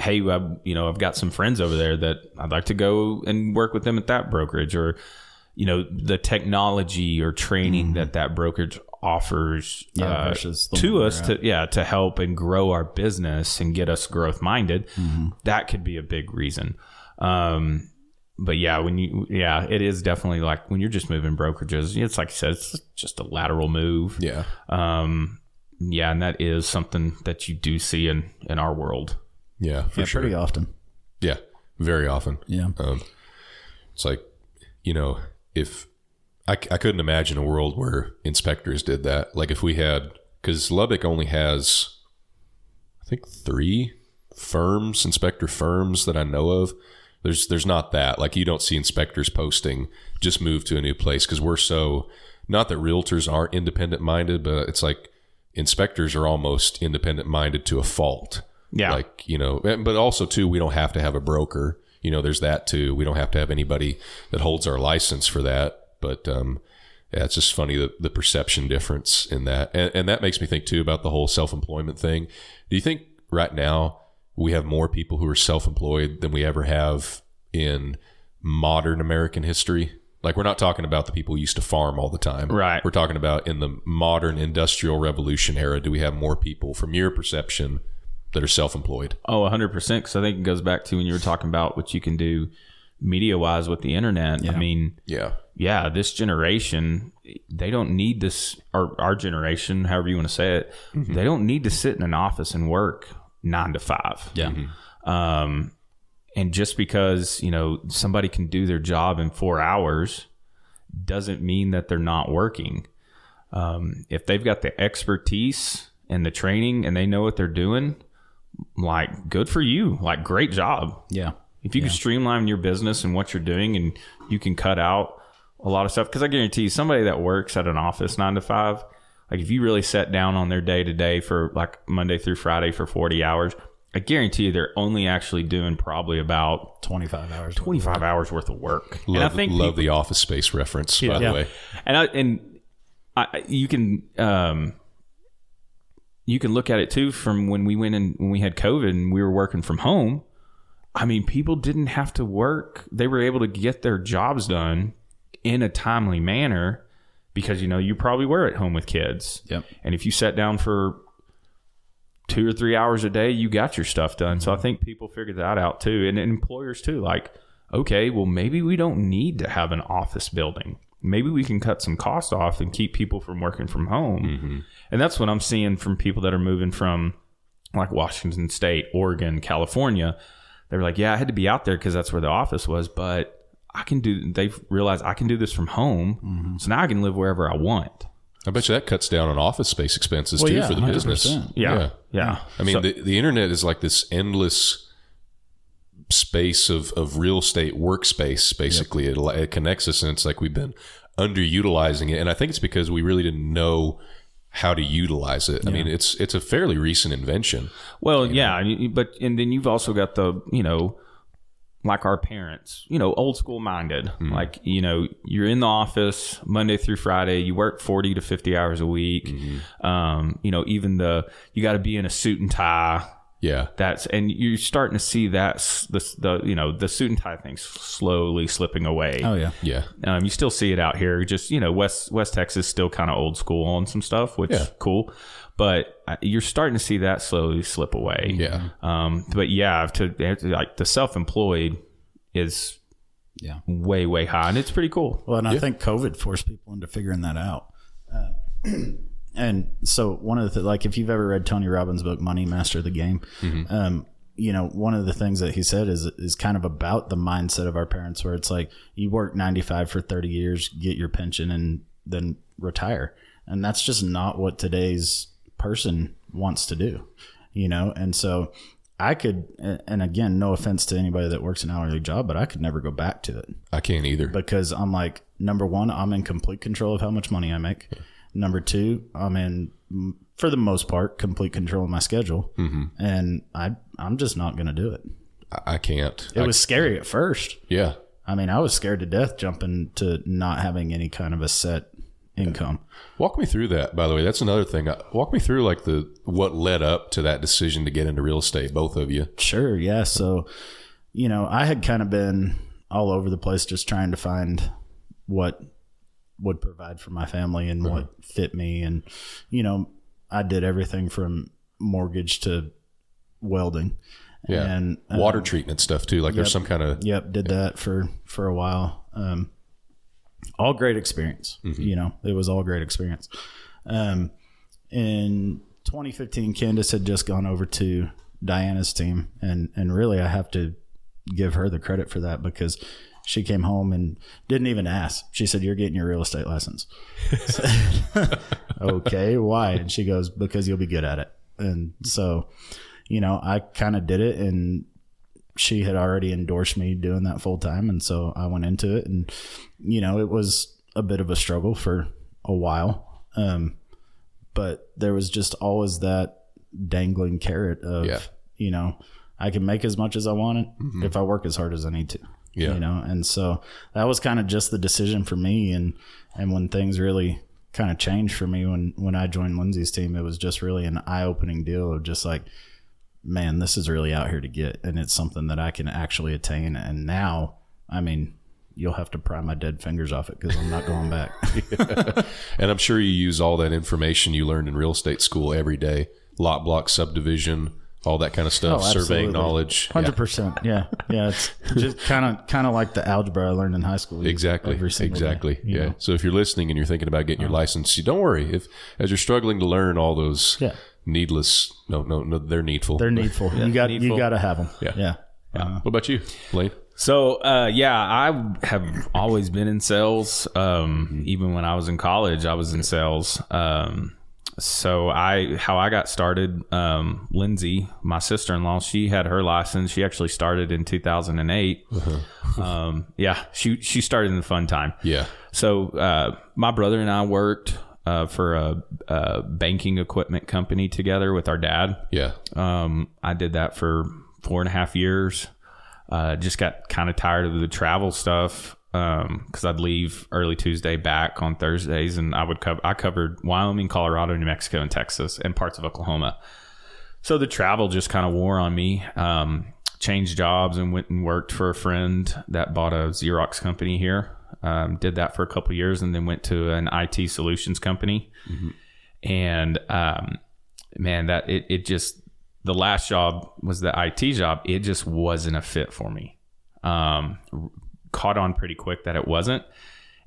"Hey, I, you know, I've got some friends over there that I'd like to go and work with them at that brokerage," or you know, the technology or training mm-hmm. that that brokerage offers yeah, uh, to us to yeah to help and grow our business and get us growth minded. Mm-hmm. That could be a big reason. Um, but yeah, when you yeah, it is definitely like when you're just moving brokerages. It's like you said, it's just a lateral move. Yeah, um, yeah, and that is something that you do see in in our world. Yeah, for yeah, sure. Pretty often. Yeah, very often. Yeah, um, it's like you know if. I, I couldn't imagine a world where inspectors did that. Like if we had, because Lubbock only has, I think three firms, inspector firms that I know of. There's there's not that. Like you don't see inspectors posting, just move to a new place because we're so, not that realtors aren't independent minded, but it's like inspectors are almost independent minded to a fault. Yeah. Like, you know, but also too, we don't have to have a broker. You know, there's that too. We don't have to have anybody that holds our license for that. But um, yeah, it's just funny, the, the perception difference in that. And, and that makes me think, too, about the whole self-employment thing. Do you think right now we have more people who are self-employed than we ever have in modern American history? Like, we're not talking about the people who used to farm all the time. Right. We're talking about in the modern industrial revolution era, do we have more people, from your perception, that are self-employed? Oh, one hundred percent. Because I think it goes back to when you were talking about what you can do media-wise with the internet. Yeah. I mean, yeah. Yeah, this generation, they don't need this, or our generation, however you want to say it, mm-hmm. they don't need to sit in an office and work nine to five. Yeah. Mm-hmm. Um, And just because, you know, somebody can do their job in four hours doesn't mean that they're not working. Um, if they've got the expertise and the training and they know what they're doing, like, good for you. Like, great job. Yeah. If you yeah. can streamline your business and what you're doing, and you can cut out a lot of stuff. Because I guarantee you, somebody that works at an office nine to five, like if you really sat down on their day to day for like Monday through Friday for forty hours, I guarantee you they're only actually doing probably about twenty-five hours, twenty-five hours worth of work. Love, and I think love people, the Office Space reference, yeah, by yeah. the way. And I, and I, you can, um, you can look at it too from when we went in, when we had COVID and we were working from home. I mean, people didn't have to work. They were able to get their jobs done in a timely manner because, you know, you probably were at home with kids. Yep. And if you sat down for two or three hours a day, you got your stuff done. So I think people figured that out too. And, and employers too, like, okay, well, maybe we don't need to have an office building. Maybe we can cut some cost off and keep people from working from home. Mm-hmm. And that's what I'm seeing from people that are moving from like Washington State, Oregon, California. They were like, yeah, I had to be out there because that's where the office was, but I can do, they've realized I can do this from home. Mm-hmm. So now I can live wherever I want. I bet you that cuts down on office space expenses well, too yeah, for the one hundred percent. Business. Yeah. yeah. Yeah. I mean, so, the, the internet is like this endless space of, of real estate workspace, basically. Yep. It, it connects us, and it's like we've been underutilizing it. And I think it's because we really didn't know how to utilize it. Yeah. I mean, it's it's a fairly recent invention. Well, yeah. Know? But, and then you've also got the, you know, like our parents, you know, old school minded, mm. like, you know, you're in the office Monday through Friday, you work forty to fifty hours a week. Mm-hmm. Um, you know, even the, you got to be in a suit and tie. Yeah. That's, and you're starting to see that the, the, you know, the suit and tie thing's slowly slipping away. Oh yeah. Yeah. Um, you still see it out here. Just, you know, West, West Texas still kind of old school on some stuff, which yeah. cool, but you're starting to see that slowly slip away. Yeah. Um, but yeah, to, like the self-employed is yeah. way, way high, and it's pretty cool. Well, and yeah. I think COVID forced people into figuring that out. Uh, and so one of the, like, if you've ever read Tony Robbins' book, Money, Master the Game, mm-hmm. um, you know, one of the things that he said is, is kind of about the mindset of our parents, where it's like, you work ninety-five for thirty years, get your pension, and then retire. And that's just not what today's person wants to do, you know? And so I could, and again, no offense to anybody that works an hourly job, but I could never go back to it. I can't either. Because I'm like, number one, I'm in complete control of how much money I make. Yeah. Number two, I'm in, for the most part, complete control of my schedule. Mm-hmm. And I, I'm just not going to do it. I can't. It I was scary can't. At first. Yeah. I mean, I was scared to death jumping to not having any kind of a set income. Walk me through that, by the way. That's another thing. Walk me through like the what led up to that decision to get into real estate, both of you. Sure. Yeah. So, you know, I had kind of been all over the place just trying to find what would provide for my family and mm-hmm. what fit me. And, you know, I did everything from mortgage to welding. Yeah. And um, water treatment stuff too. Like yep, there's some kind of. Yep. Did yeah. that for, for a while. Um, All great experience. Mm-hmm. You know, it was all great experience. Um, in twenty fifteen, Candace had just gone over to Diana's team. And, and really, I have to give her the credit for that, because she came home and didn't even ask. She said, "You're getting your real estate license." Okay, why? And she goes, "Because you'll be good at it." And so, you know, I kind of did it, and she had already endorsed me doing that full time. And so I went into it, and, you know, it was a bit of a struggle for a while. Um, but there was just always that dangling carrot of, yeah. you know, I can make as much as I want mm-hmm. if I work as hard as I need to, yeah. you know? And so that was kind of just the decision for me. And, and when things really kind of changed for me, when, when I joined Lindsey's team, it was just really an eye opening deal of just like, man, this is really out here to get, and it's something that I can actually attain. And now, I mean, you'll have to pry my dead fingers off it, because I'm not going back. yeah. And I'm sure you use all that information you learned in real estate school every day. Lot block, subdivision, all that kind of stuff, oh, surveying knowledge. one hundred percent. Yeah. Yeah. yeah it's just kind of kind of like the algebra I learned in high school. Exactly. Exactly. Day, yeah. Know? So if you're listening and you're thinking about getting your license, you don't worry. If as you're struggling to learn all those yeah. needless, no, no, no, they're needful. They're needful. yeah. You got, needful. You got to have them. Yeah. Yeah. Yeah. What about you, Lane? So, uh, yeah, I have always been in sales. Um, even when I was in college, I was in sales. Um, so I, how I got started, um, Lindsey, my sister-in-law, she had her license. She actually started in two thousand eight. Uh-huh. Um, yeah, she, she started in the fun time. Yeah. So, uh, my brother and I worked, uh, for a, a banking equipment company together with our dad. Yeah. Um, I did that for four and a half years. Uh, just got kind of tired of the travel stuff um, 'cause I'd leave early Tuesday back on Thursdays, and I would cover. I covered Wyoming, Colorado, New Mexico, and Texas, and parts of Oklahoma. So the travel just kind of wore on me. Um, changed jobs and went and worked for a friend that bought a Xerox company here. Um, did that for a couple of years, and then went to an I T solutions company. Mm-hmm. And um, man, that it it just. The last job was the I T job. It just wasn't a fit for me. Um, caught on pretty quick that it wasn't.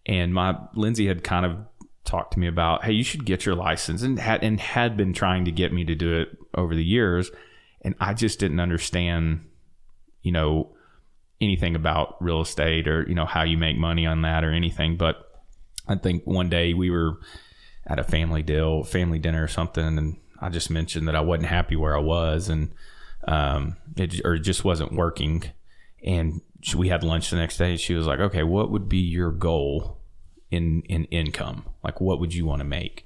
And my Lindsey had kind of talked to me about, hey, you should get your license, and had, and had been trying to get me to do it over the years. And I just didn't understand, you know, anything about real estate or, you know, how you make money on that or anything. But I think one day we were at a family deal, family dinner or something, and I just mentioned that I wasn't happy where I was, and um, it or it just wasn't working. And we had lunch the next day, and she was like, okay, what would be your goal in, in income? Like, what would you want to make?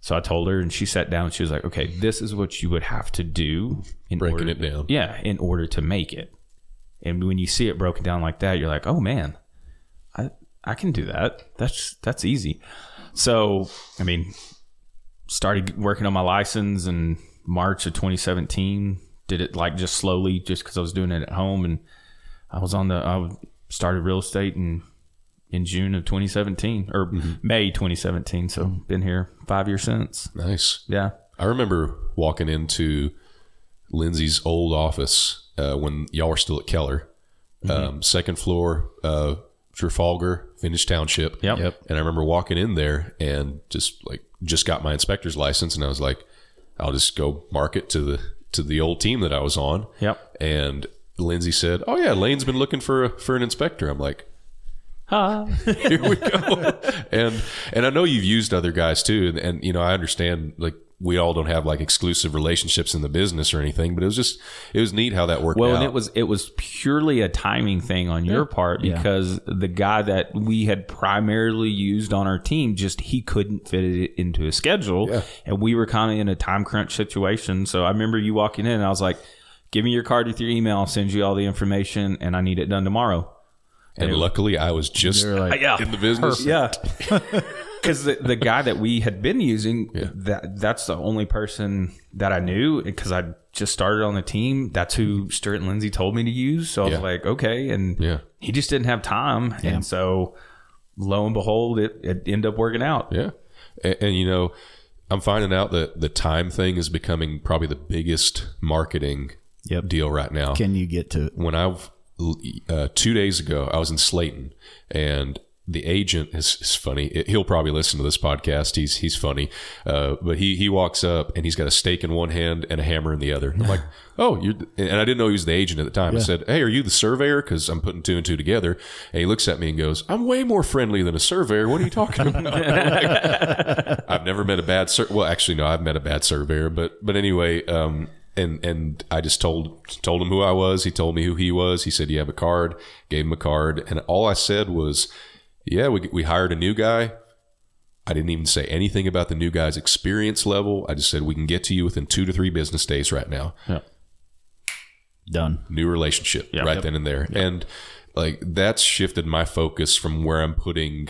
So I told her, and she sat down, and she was like, okay, this is what you would have to do. In Breaking order, it down. Yeah, in order to make it. And when you see it broken down like that, you're like, oh, man, I I can do that. That's that's easy. So, I mean... started working on my license in March of twenty seventeen. Did it like just slowly, just because I was doing it at home, and I was on the. I started real estate in in June of twenty seventeen or mm-hmm. May twenty seventeen. So been here five years since. Nice. Yeah, I remember walking into Lindsey's old office uh, when y'all were still at Keller, mm-hmm. um, second floor, uh, Trafalgar, Finnish Township. Yep. yep. And I remember walking in there and just like. Just got my inspector's license, and I was like, I'll just go market to the to the old team that I was on. Yep. And Lindsey said, oh yeah, Lane's been looking for a, for an inspector. I'm like, huh? Here we go. and and I know you've used other guys too, and, and you know, I understand, like, we all don't have like exclusive relationships in the business or anything, but it was just, it was neat how that worked well, out. Well, and it was, it was purely a timing thing on your part, because yeah. the guy that we had primarily used on our team, just, he couldn't fit it into his schedule. Yeah. And we were kind of in a time crunch situation. So I remember you walking in, and I was like, give me your card with your email. I'll send you all the information, and I need it done tomorrow. And, and luckily I was just like, yeah, in the business. Perfect. Yeah. Because the, the guy that we had been using, yeah. that that's the only person that I knew, because I just started on the team. That's who Stuart and Lindsey told me to use. So I yeah. was like, okay. And yeah. he just didn't have time. Yeah. And so lo and behold, it, it ended up working out. Yeah. And, and, you know, I'm finding out that the time thing is becoming probably the biggest marketing yep. deal right now. Can you get to it? When I've, uh, two days ago, I was in Slayton, and the agent is, is funny. It, he'll probably listen to this podcast. He's he's funny. Uh, but he he walks up, and he's got a stake in one hand and a hammer in the other. And I'm like, oh, you're – and I didn't know he was the agent at the time. Yeah. I said, hey, are you the surveyor? Because I'm putting two and two together. And he looks at me and goes, I'm way more friendly than a surveyor. What are you talking about? Like, I've never met a bad sur- – well, actually, no, I've met a bad surveyor. But but anyway, um, and and I just told told him who I was. He told me who he was. He said, you have a card. Gave him a card. And all I said was – yeah, we we hired a new guy. I didn't even say anything about the new guy's experience level. I just said, we can get to you within two to three business days right now. Yeah. Done. New relationship yeah, right yep. then and there. Yep. And like that's shifted my focus from where I'm putting,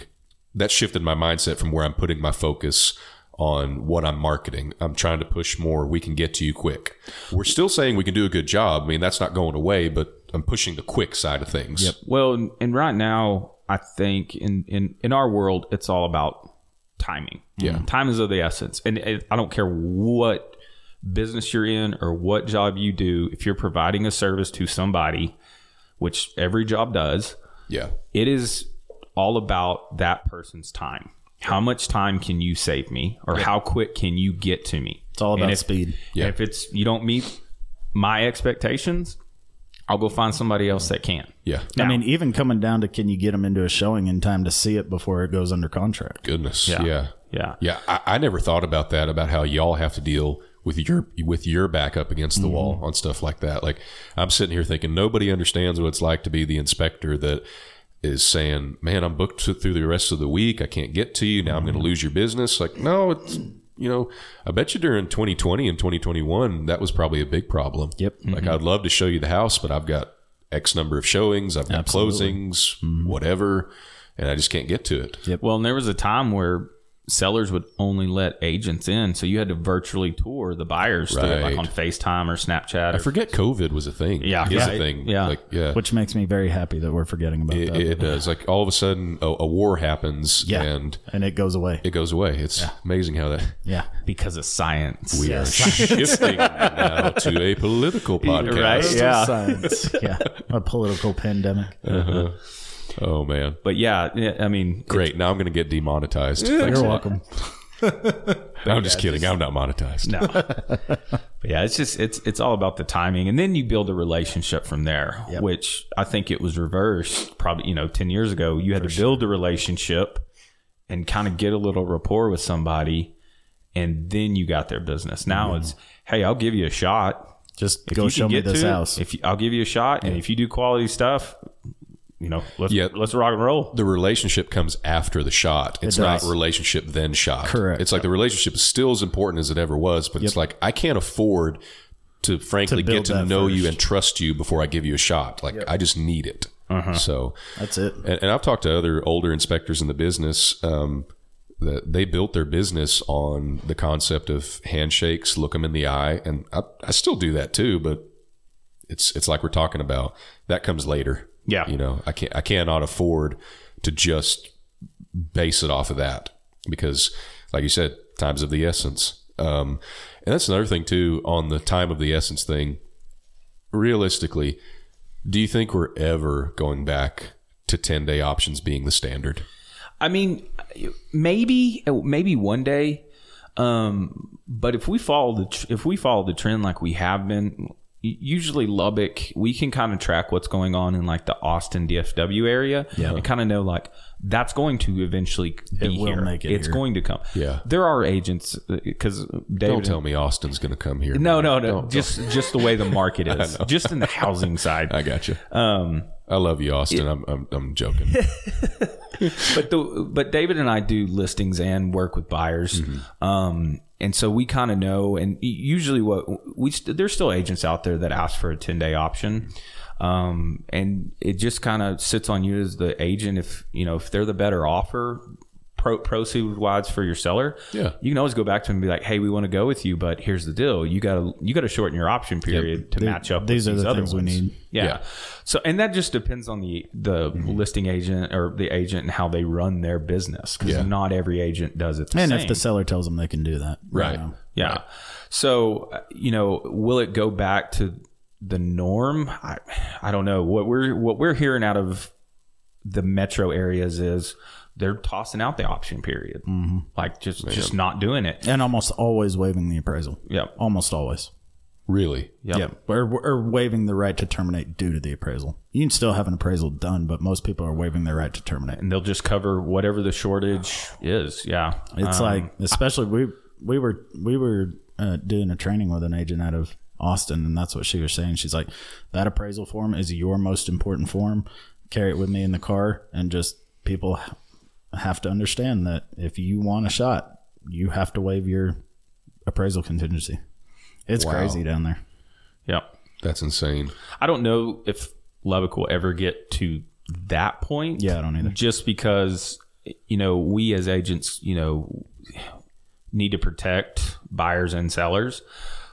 that shifted my mindset from where I'm putting my focus on what I'm marketing. I'm trying to push more. We can get to you quick. We're still saying we can do a good job. I mean, that's not going away, but I'm pushing the quick side of things. Yep. Well, and right now, I think in, in, in our world, it's all about timing. Yeah. Time is of the essence. And it, I don't care what business you're in or what job you do. If you're providing a service to somebody, which every job does, yeah, it is all about that person's time. How much time can you save me, or yeah. how quick can you get to me? It's all about if, speed. Yeah. If it's, you don't meet my expectations, I'll go find somebody else that can. Yeah. Now, I mean, even coming down to, can you get them into a showing in time to see it before it goes under contract? Goodness. Yeah. Yeah. Yeah. yeah. I, I never thought about that, about how y'all have to deal with your, with your back up against the mm-hmm. wall on stuff like that. Like, I'm sitting here thinking nobody understands what it's like to be the inspector that is saying, man, I'm booked through the rest of the week. I can't get to you. Now I'm going to lose your business. Like, no, it's, you know, I bet you during twenty twenty and twenty twenty-one, that was probably a big problem. Yep. Mm-hmm. Like, I'd love to show you the house, but I've got X number of showings. I've got Absolutely. closings, mm-hmm. whatever, and I just can't get to it. Yep. Well, and there was a time where sellers would only let agents in, so you had to virtually tour the buyers right. through it, like on FaceTime or Snapchat. I or, forget COVID was a thing. Yeah. It was right. a thing. Yeah. Like, yeah. Which makes me very happy that we're forgetting about it, that. It does. Like, all of a sudden, a, a war happens. Yeah. And, and it goes away. It goes away. It's yeah. amazing how that... Yeah. Because of science. We yeah, are science. shifting now to a political podcast. Right? Yeah. Science. Yeah. A political pandemic. Uh-huh. Oh, man. But yeah, I mean... Great. Now I'm going to get demonetized. Yeah, you're welcome. I'm just yeah, kidding. Just, I'm not monetized. No. But yeah, it's just, it's it's all about the timing. And then you build a relationship from there, yep. which I think it was reversed probably, you know, ten years ago. You had For to build sure. a relationship and kind of get a little rapport with somebody, and then you got their business. Now mm-hmm. it's, hey, I'll give you a shot. Just if go show me this to, house. If you, I'll give you a shot. Yeah. And if you do quality stuff... You know, let's, yeah, let's rock and roll. The relationship comes after the shot. It's it not relationship then shot. Correct. It's like the relationship is still as important as it ever was, but yep. it's like, I can't afford to frankly to get to know first. you and trust you before I give you a shot. Like yep. I just need it. Uh-huh. So that's it. And, and I've talked to other older inspectors in the business um, that they built their business on the concept of handshakes, look them in the eye. And I, I still do that too, but it's, it's like we're talking about that comes later. Yeah. You know, I can't, I cannot afford to just base it off of that because, like you said, time's of the essence. Um, and that's another thing too, on the time of the essence thing. Realistically, do you think we're ever going back to ten day options being the standard? I mean, maybe, maybe one day. Um, but if we follow the, tr- if we follow the trend, like we have been, usually Lubbock, we can kind of track what's going on in like the Austin D F W area yeah. and kind of know like that's going to eventually be it will here. Make it it's here. going to come. Yeah. There are agents because David. Don't tell me Austin's going to come here. No, man. no, no. Don't, just don't. just the way the market is. Just in the housing side. I got you. Um, I love you, Austin. It, I'm, I'm I'm joking. but the but David and I do listings and work with buyers. Mm-hmm. Um And so we kind of know, and usually what we st- there's still agents out there that ask for a ten day option, um, and it just kind of sits on you as the agent. If you know if they're the better offer, pro- proceed wise for your seller, yeah, you can always go back to them and be like, hey, we want to go with you, but here's the deal: you gotta you gotta shorten your option period yep. to they, match up. These with are these the other things ones. we need, yeah. yeah. So and that just depends on the the mm-hmm. listing agent or the agent and how they run their business, because yeah. not every agent does it the and same. If the seller tells them they can do that, right? You know? Yeah. Right. So you know, will it go back to the norm? I I don't know. What we're what we're hearing out of the metro areas is they're tossing out the option period, mm-hmm. like just yeah. just not doing it, and almost always waiving the appraisal. Yeah, almost always. Really? Yep. Yeah. Or, or waiving the right to terminate due to the appraisal. You can still have an appraisal done, but most people are waiving their right to terminate. And they'll just cover whatever the shortage is. Yeah. It's um, like, especially I, we, we were, we were uh, doing a training with an agent out of Austin, and that's what she was saying. She's like, that appraisal form is your most important form. Carry it with me in the car, and just people have to understand that if you want a shot, you have to waive your appraisal contingency. It's wow. crazy down there. Yeah. That's insane. I don't know if Lubbock will ever get to that point. Yeah, I don't either. Just because, you know, we as agents, you know, need to protect buyers and sellers.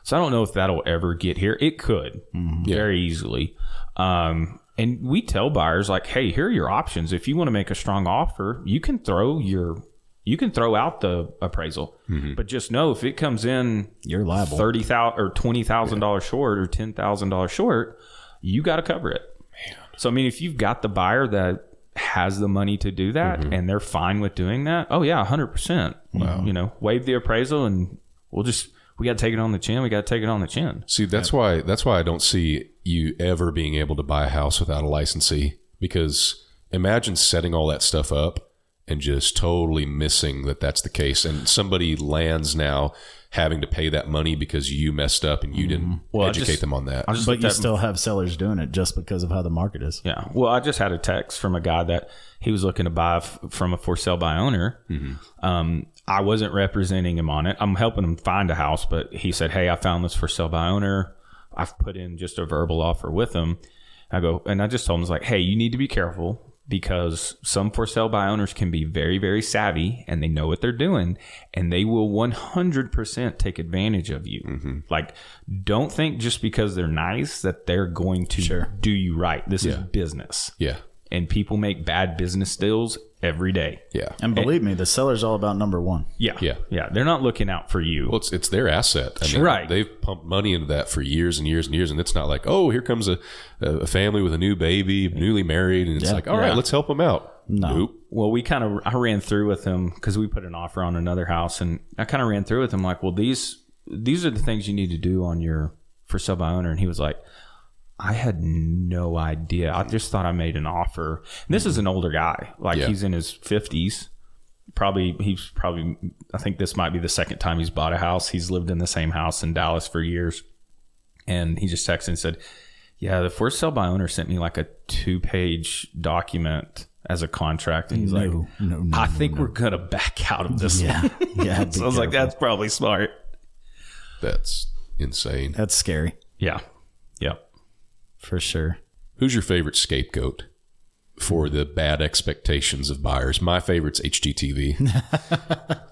So I don't know if that'll ever get here. It could mm-hmm. very yeah. easily. Um, and we tell buyers like, hey, here are your options. If you want to make a strong offer, you can throw your You can throw out the appraisal, mm-hmm. but just know if it comes in, you're liable thirty thousand or twenty thousand yeah. dollars short or ten thousand dollars short. You got to cover it. Man. So I mean, if you've got the buyer that has the money to do that mm-hmm. and they're fine with doing that, oh yeah, a hundred percent. Wow. You know, waive the appraisal and we'll just we got to take it on the chin. We got to take it on the chin. See, that's yeah. why that's why I don't see you ever being able to buy a house without a licensee, because imagine setting all that stuff up and just totally missing that that's the case. And somebody lands now having to pay that money because you messed up and you didn't well, educate just, them on that. Just, but you that, still have sellers doing it just because of how the market is. Yeah. Well, I just had a text from a guy that he was looking to buy f- from a for sale by owner. Mm-hmm. Um, I wasn't representing him on it. I'm helping him find a house, but he said, "Hey, I found this for sale by owner. I've put in just a verbal offer with him." I go, and I just told him, I was like, "Hey, you need to be careful, because some for sale by owners can be very, very savvy and they know what they're doing, and they will one hundred percent take advantage of you." Mm-hmm. Like, don't think just because they're nice that they're going to sure. do you right. This yeah. is business. Yeah. And people make bad business deals every day. Yeah. And believe and, me, the seller's all about number one. Yeah. Yeah. Yeah. They're not looking out for you. Well, it's, it's their asset. I mean, right. They've pumped money into that for years and years and years. And it's not like, oh, here comes a, a family with a new baby, newly married. And it's yeah. like, all right, yeah. let's help them out. No. Nope. Well, we kind of, I ran through with him because we put an offer on another house, and I kind of ran through with him like, well, these, these are the things you need to do on your for sale by owner. And he was like, "I had no idea. I just thought I made an offer." And this is an older guy. Like yeah. he's in his fifties. Probably he's probably I think this might be the second time he's bought a house. He's lived in the same house in Dallas for years. And he just texted and said, "Yeah, the for sale by owner sent me like a two-page document as a contract." And he's no, like, no, no, "I no, think no. we're going to back out of this yeah. one." Yeah. So I was like, "That's probably smart." That's insane. That's scary. Yeah. Yeah. For sure. Who's your favorite scapegoat for the bad expectations of buyers? My favorite's H G T V.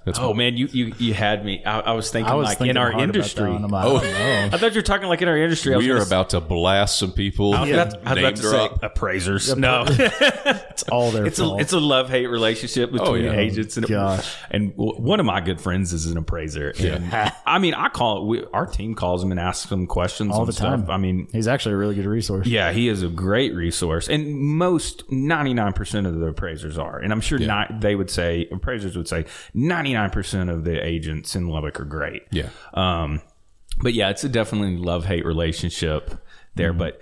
That's oh, my- man, you, you you had me. I, I was thinking I was like thinking in our industry. That, like, oh, oh. I thought you were talking like in our industry. I we was are about s- to blast some people. I was yeah. about, about to say appraisers. No. It's all their it's fault. A, it's a love-hate relationship between oh, yeah. agents. And, Gosh. and one of my good friends is an appraiser. And yeah. I mean, I call it, we, our team calls him and asks him questions all the time. Stuff. I mean, he's actually a really good resource. Yeah, he is a great resource. And most, ninety-nine percent of the appraisers are. And I'm sure yeah. not, they would say, appraisers would say, ninety-nine percent of the agents in Lubbock are great. Yeah. Um, but yeah, it's a definitely love-hate relationship there. Mm-hmm. But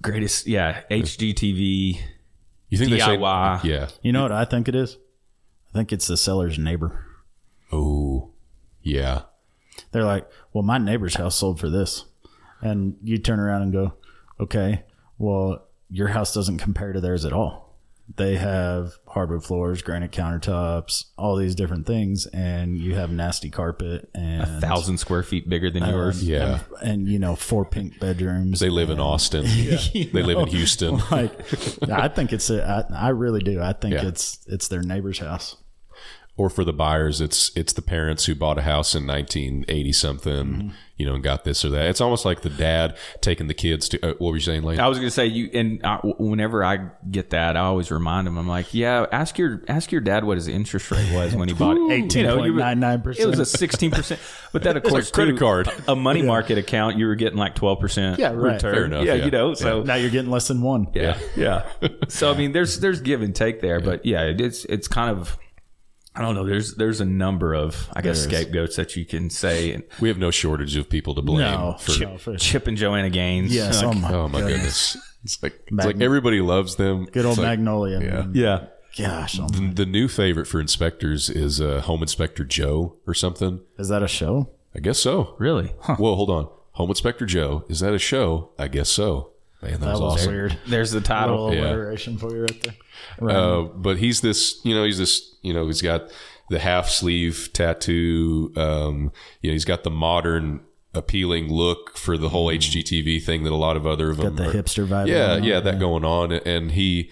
greatest, yeah, H G T V. You think D I Y. They say, yeah. You know what I think it is? I think it's the seller's neighbor. Oh, yeah. They're like, "Well, my neighbor's house sold for this." And you turn around and go, "Okay, well, your house doesn't compare to theirs at all. They have hardwood floors, granite countertops, all these different things, and you have nasty carpet and a thousand square feet bigger than um, yours." Yeah, and, and you know, four pink bedrooms. They live and, in Austin. Yeah. They know, live in Houston. Like, I think it's a, I, I really do. I think yeah. it's it's their neighbor's house. Or for the buyers, it's it's the parents who bought a house in nineteen eighty something, mm-hmm. you know, and got this or that. It's almost like the dad taking the kids to. Uh, what were you saying, Lane? I was going to say you. And I, whenever I get that, I always remind him. I'm like, yeah, ask your ask your dad what his interest rate was when he bought it. eighteen point nine nine percent. It was a sixteen percent. But that, of course, credit too, card, a money yeah. market account, you were getting like twelve percent. Yeah, right. Return. Fair enough. Yeah, yeah, you know. So yeah. now you're getting less than one. Yeah, yeah. yeah. So I mean, there's there's give and take there, yeah. but yeah, it's it's kind of. I don't know. There's there's a number of, I guess, there scapegoats is. That you can say. And we have no shortage of people to blame. No, for Chip, no, for sure. Chip and Joanna Gaines. Yes. Like, oh my, oh my goodness. goodness. It's, like, Magn- it's like everybody loves them. Good old like, Magnolia. Yeah. yeah. Gosh. Oh the, the new favorite for inspectors is uh, Home Inspector Joe or something. Is that a show? I guess so. Really? Huh. Well, hold on. Home Inspector Joe. Is that a show? I guess so. Man, that, that was, was awesome. Weird. There's the title. A little alliteration yeah. for you right there. Right. Uh, but he's this, you know, he's this, you know, he's got the half sleeve tattoo. Um, you know, he's got the modern appealing look for the whole H G T V thing that a lot of other of he's them got the are, hipster vibe. Yeah, on, yeah, that yeah. going on, and he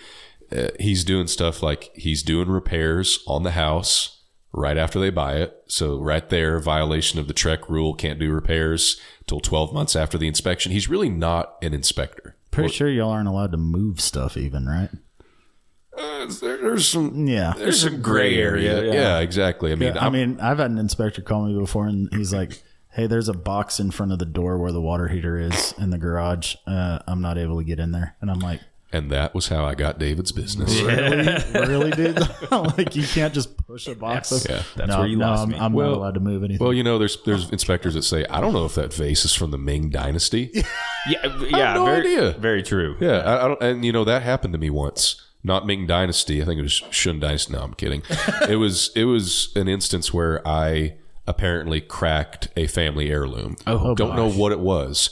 uh, he's doing stuff like he's doing repairs on the house right after they buy it. So right there, violation of the Trek rule, can't do repairs till twelve months after the inspection. He's really not an inspector. Pretty or, sure y'all aren't allowed to move stuff, even right? Uh, there, there's some yeah there's some gray area yeah, yeah exactly I mean yeah, I mean I've had an inspector call me before, and he's like, "Hey, there's a box in front of the door where the water heater is in the garage. uh I'm not able to get in there." And I'm like, and that was how I got David's business. Yeah. Really, really, dude? Like, you can't just push a box. That's, yeah, that's no, where you no, lost I'm, me. I'm well, not allowed to move anything. Well, you know, there's there's inspectors that say, "I don't know if that vase is from the Ming Dynasty." Yeah, yeah, I have no very, idea. Very true. Yeah, I, I don't, and you know that happened to me once. Not Ming Dynasty. I think it was Shun Dynasty. No, I'm kidding. it was it was an instance where I apparently cracked a family heirloom. Oh, don't oh know what it was.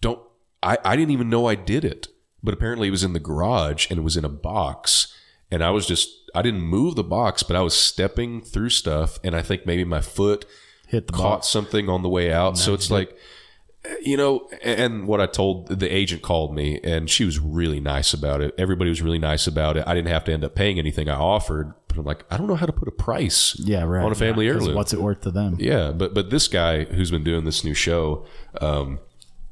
Don't I? I didn't even know I did it. But apparently it was in the garage and it was in a box. And I was just, I didn't move the box, but I was stepping through stuff. And I think maybe my foot hit the caught box. something on the way out. Nice. So it's like, you know, and what I told, the agent called me and she was really nice about it. Everybody was really nice about it. I didn't have to end up paying anything I offered. But I'm like, I don't know how to put a price yeah, right. on a family yeah, heirloom. What's it worth to them? Yeah. But, but this guy who's been doing this new show, um,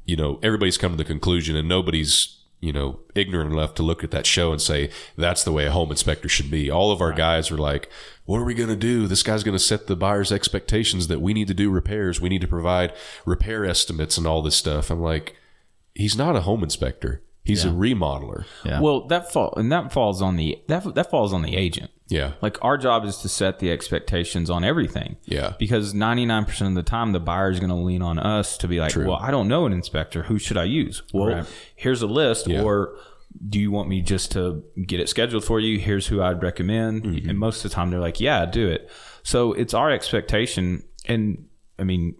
you know, everybody's come to the conclusion and nobody's, you know, ignorant enough to look at that show and say, that's the way a home inspector should be. All of our right. guys are like, what are we going to do? This guy's going to set the buyer's expectations that we need to do repairs. We need to provide repair estimates and all this stuff. I'm like, he's not a home inspector. He's yeah. a remodeler. Yeah. Well, that fall and that falls on the, that, that falls on the agent. Yeah. Like our job is to set the expectations on everything. Yeah. Because ninety-nine percent of the time the buyer is going to lean on us to be like, True. well, I don't know an inspector. Who should I use? Well, right. here's a list. Yeah. Or do you want me just to get it scheduled for you? Here's who I'd recommend. Mm-hmm. And most of the time they're like, yeah, do it. So it's our expectation. And I mean,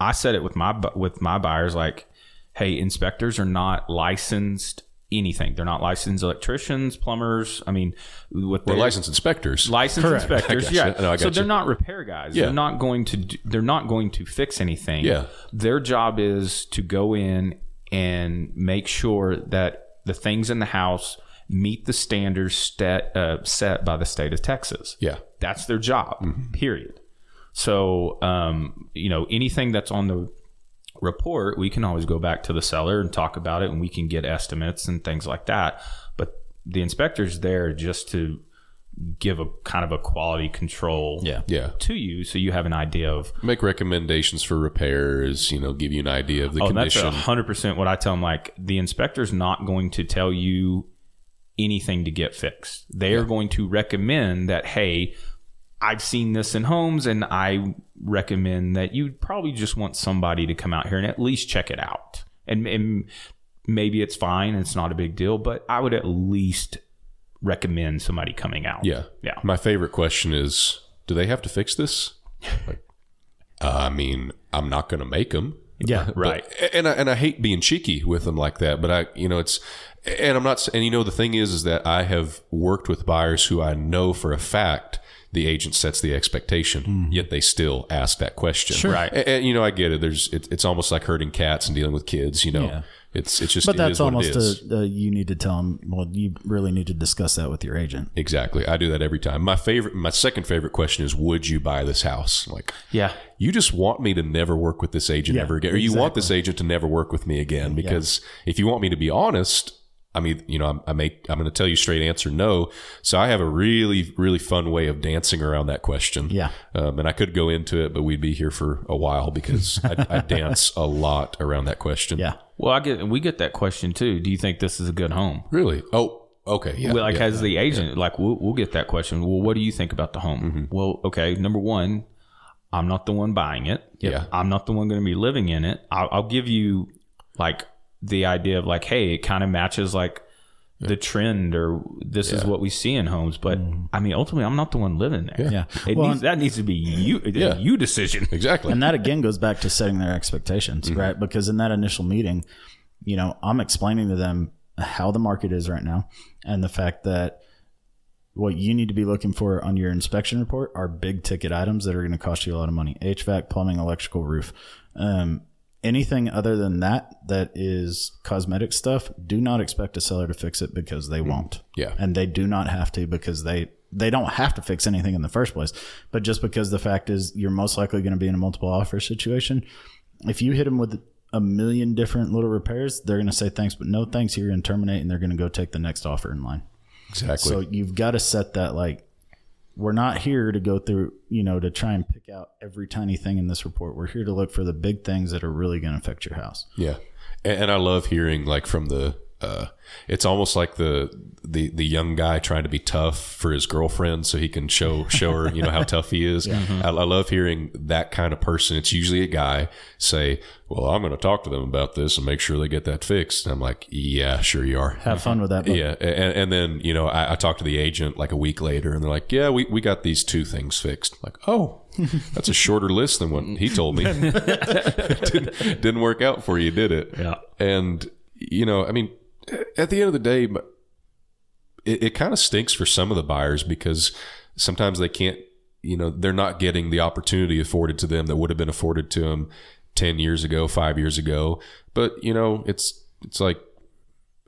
I said it with my, with my buyers, like, hey, inspectors are not licensed anything. They're not licensed electricians, plumbers. I mean, with well, licensed inspectors, licensed Correct. inspectors. Yeah. No, so you. they're not repair guys. Yeah. They're not going to, do, they're not going to fix anything. Yeah. Their job is to go in and make sure that the things in the house meet the standards stat, uh, set by the state of Texas. Yeah. That's their job, mm-hmm. period. So, um, you know, anything that's on the report, we can always go back to the seller and talk about it, and we can get estimates and things like that. But the inspector's there just to give a kind of a quality control yeah. Yeah. to you, so you have an idea of, make recommendations for repairs, you know, give you an idea of the oh, condition. That's one hundred percent what I tell them. Like, the inspector's not going to tell you anything to get fixed. They yeah. are going to recommend that, hey, I've seen this in homes, and I recommend that you probably just want somebody to come out here and at least check it out. And, and maybe it's fine, it's not a big deal, but I would at least recommend somebody coming out. Yeah. Yeah. My favorite question is, do they have to fix this? Like, uh, I mean, I'm not going to make them. Yeah. Right. But, and I, and I hate being cheeky with them like that, but I, you know, it's, and I'm not, and you know, the thing is, is that I have worked with buyers who I know for a fact the agent sets the expectation, mm. yet they still ask that question. Sure. Right. And, and, you know, I get it. There's, it, it's almost like herding cats and dealing with kids, you know. Yeah. It's, it's just, but that's it almost, a, a, you need to tell them, well, you really need to discuss that with your agent. Exactly. I do that every time. My favorite, my second favorite question is, would you buy this house? Like, yeah, you just want me to never work with this agent yeah, ever again. Or exactly. you want this agent to never work with me again, because yeah. if you want me to be honest, I mean, you know, I'm, I make, I'm going to tell you straight answer, no. So I have a really, really fun way of dancing around that question. Yeah. Um, and I could go into it, but we'd be here for a while, because I, I dance a lot around that question. Yeah. Well, I get, we get that question too. Do you think this is a good home? Really? Oh, okay. Yeah. Well, like yeah, as the agent, yeah. like we'll, we'll get that question. Well, what do you think about the home? Mm-hmm. Well, okay. Number one, I'm not the one buying it. Yep. Yeah. I'm not the one going to be living in it. I'll, I'll give you like the idea of like, hey, it kind of matches like yeah. the trend, or this yeah. is what we see in homes. But mm. I mean, ultimately, I'm not the one living there. Yeah, yeah. It well, needs, that needs to be you, yeah. you decision. Exactly. And that again goes back to setting their expectations, mm-hmm. right? Because in that initial meeting, you know, I'm explaining to them how the market is right now, and the fact that what you need to be looking for on your inspection report are big ticket items that are going to cost you a lot of money: H V A C, plumbing, electrical, roof. Um, Anything other than that, that is cosmetic stuff, do not expect a seller to fix it, because they won't. Yeah. And they do not have to, because they, they don't have to fix anything in the first place. But just because the fact is you're most likely going to be in a multiple offer situation, if you hit them with a million different little repairs, they're going to say thanks, but no thanks. You're going to terminate, and they're going to go take the next offer in line. Exactly. So you've got to set that, like, we're not here to go through, you know, to try and pick out every tiny thing in this report. We're here to look for the big things that are really going to affect your house. Yeah. And, and I love hearing, like, from the uh, it's almost like the, the, the young guy trying to be tough for his girlfriend so he can show, show her, you know, how tough he is. Yeah. Mm-hmm. I, I love hearing that kind of person. It's usually a guy say, well, I'm going to talk to them about this and make sure they get that fixed. And I'm like, yeah, sure you are. Have fun with that. Book. Yeah. And, and then, you know, I, I talked to the agent like a week later and they're like, yeah, we, we got these two things fixed. I'm like, oh, that's a shorter list than what he told me. didn't, didn't work out for you, did it? Yeah. And, you know, I mean, at the end of the day, it, it kind of stinks for some of the buyers because sometimes they can't, you know, they're not getting the opportunity afforded to them that would have been afforded to them ten years ago, five years ago. But, you know, it's, it's like,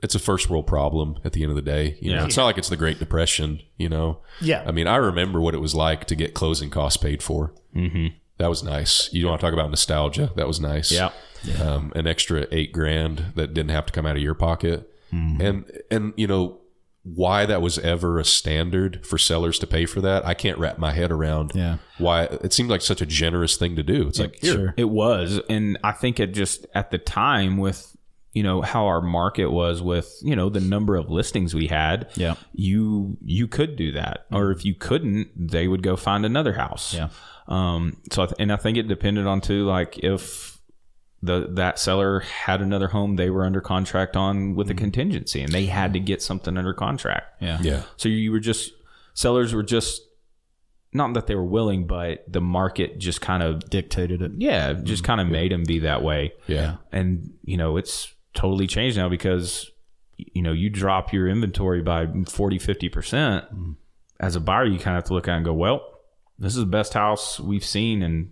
it's a first world problem at the end of the day. You know, yeah. It's not like it's the Great Depression, you know? Yeah. I mean, I remember what it was like to get closing costs paid for. Mm-hmm. That was nice. You want to talk about nostalgia. That was nice. Yeah. yeah. Um, an extra eight grand that didn't have to come out of your pocket. Mm-hmm. And, and you know, why that was ever a standard for sellers to pay for that, I can't wrap my head around. Yeah. Why it seemed like such a generous thing to do. It's it, like, here. Sure. It was. And I think it just, at the time with, you know, how our market was with, you know, the number of listings we had, yeah. you you could do that. Or if you couldn't, they would go find another house. Yeah. Um, so, I th- and I think it depended on too, like if the that seller had another home they were under contract on with mm-hmm. a contingency and they had to get something under contract. Yeah. Yeah. So you were just, sellers were just, not that they were willing, but the market just kind of dictated it. Yeah. Just mm-hmm. kind of made them be that way. Yeah. And, you know, it's totally changed now because, you know, you drop your inventory by forty, fifty percent mm-hmm. as a buyer, you kind of have to look at it and go, well, this is the best house we've seen in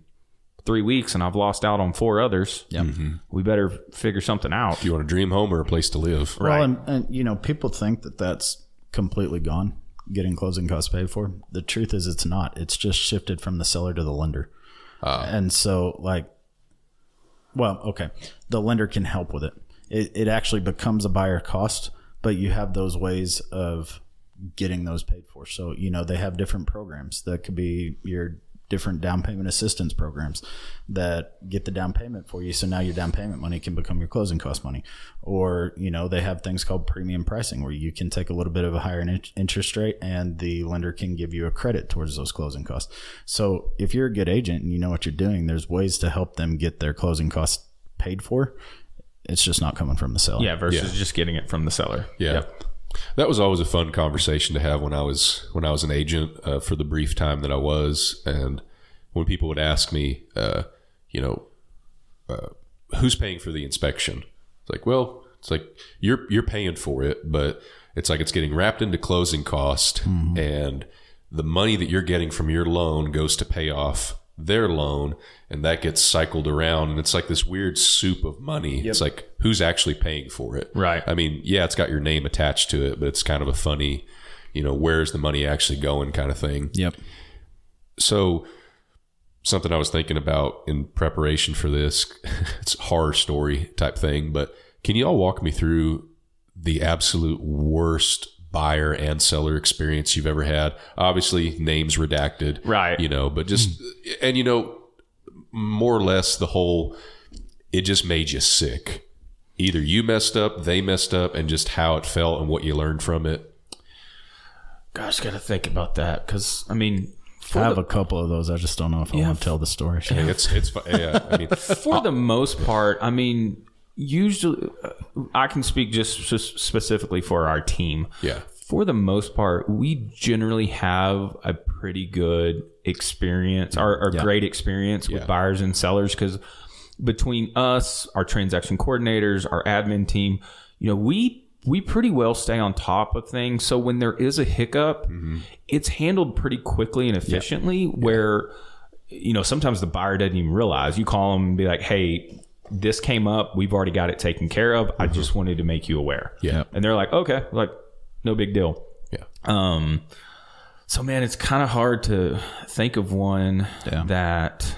three weeks and I've lost out on four others. Yep. Mm-hmm. We better figure something out. Do you want a dream home or a place to live? Well, right. And, and you know, people think that that's completely gone, getting closing costs paid for. The truth is it's not, it's just shifted from the seller to the lender. Uh, and so like, well, okay. The lender can help with it. It, it actually becomes a buyer cost, but you have those ways of getting those paid for. So, you know, they have different programs that could be your different down payment assistance programs that get the down payment for you. So now your down payment money can become your closing cost money. Or, you know, they have things called premium pricing where you can take a little bit of a higher in- interest rate and the lender can give you a credit towards those closing costs. So if you're a good agent and you know what you're doing, there's ways to help them get their closing costs paid for. It's just not coming from the seller. Yeah, versus yeah. just getting it from the seller. Yeah. Yep. That was always a fun conversation to have when I was when I was an agent uh, for the brief time that I was. And when people would ask me, uh, you know, uh, who's paying for the inspection? It's like, well, it's like you're you're paying for it, but it's like it's getting wrapped into closing cost. Mm-hmm. And the money that you're getting from your loan goes to pay off their loan, and that gets cycled around, and it's like this weird soup of money. Yep. It's like, who's actually paying for it? Right. I mean, yeah, it's got your name attached to it, but it's kind of a funny, you know, where's the money actually going kind of thing. Yep. So something I was thinking about in preparation for this, it's a horror story type thing, but can you all walk me through the absolute worst buyer and seller experience you've ever had? Obviously names redacted, right? You know, but just, and you know, more or less the whole, it just made you sick. Either you messed up, they messed up, and just how it felt and what you learned from it. Gosh, gotta think about that. Cause I mean, I have the, a couple of those. I just don't know if I yeah, want to tell the story. Yeah, it's, it's, yeah, I mean, for the most part, I mean, usually, I can speak just specifically for our team. Yeah. For the most part, we generally have a pretty good experience, or, or yeah. great experience yeah. with buyers and sellers, because between us, our transaction coordinators, our admin team, you know, we we pretty well stay on top of things. So when there is a hiccup, mm-hmm. it's handled pretty quickly and efficiently. Yeah. Where, you know, sometimes the buyer doesn't even realize. You call them and be like, "Hey, this came up. We've already got it taken care of. Mm-hmm. I just wanted to make you aware." Yeah. And they're like, okay, like no big deal. Yeah. Um, so man, it's kind of hard to think of one Damn. that,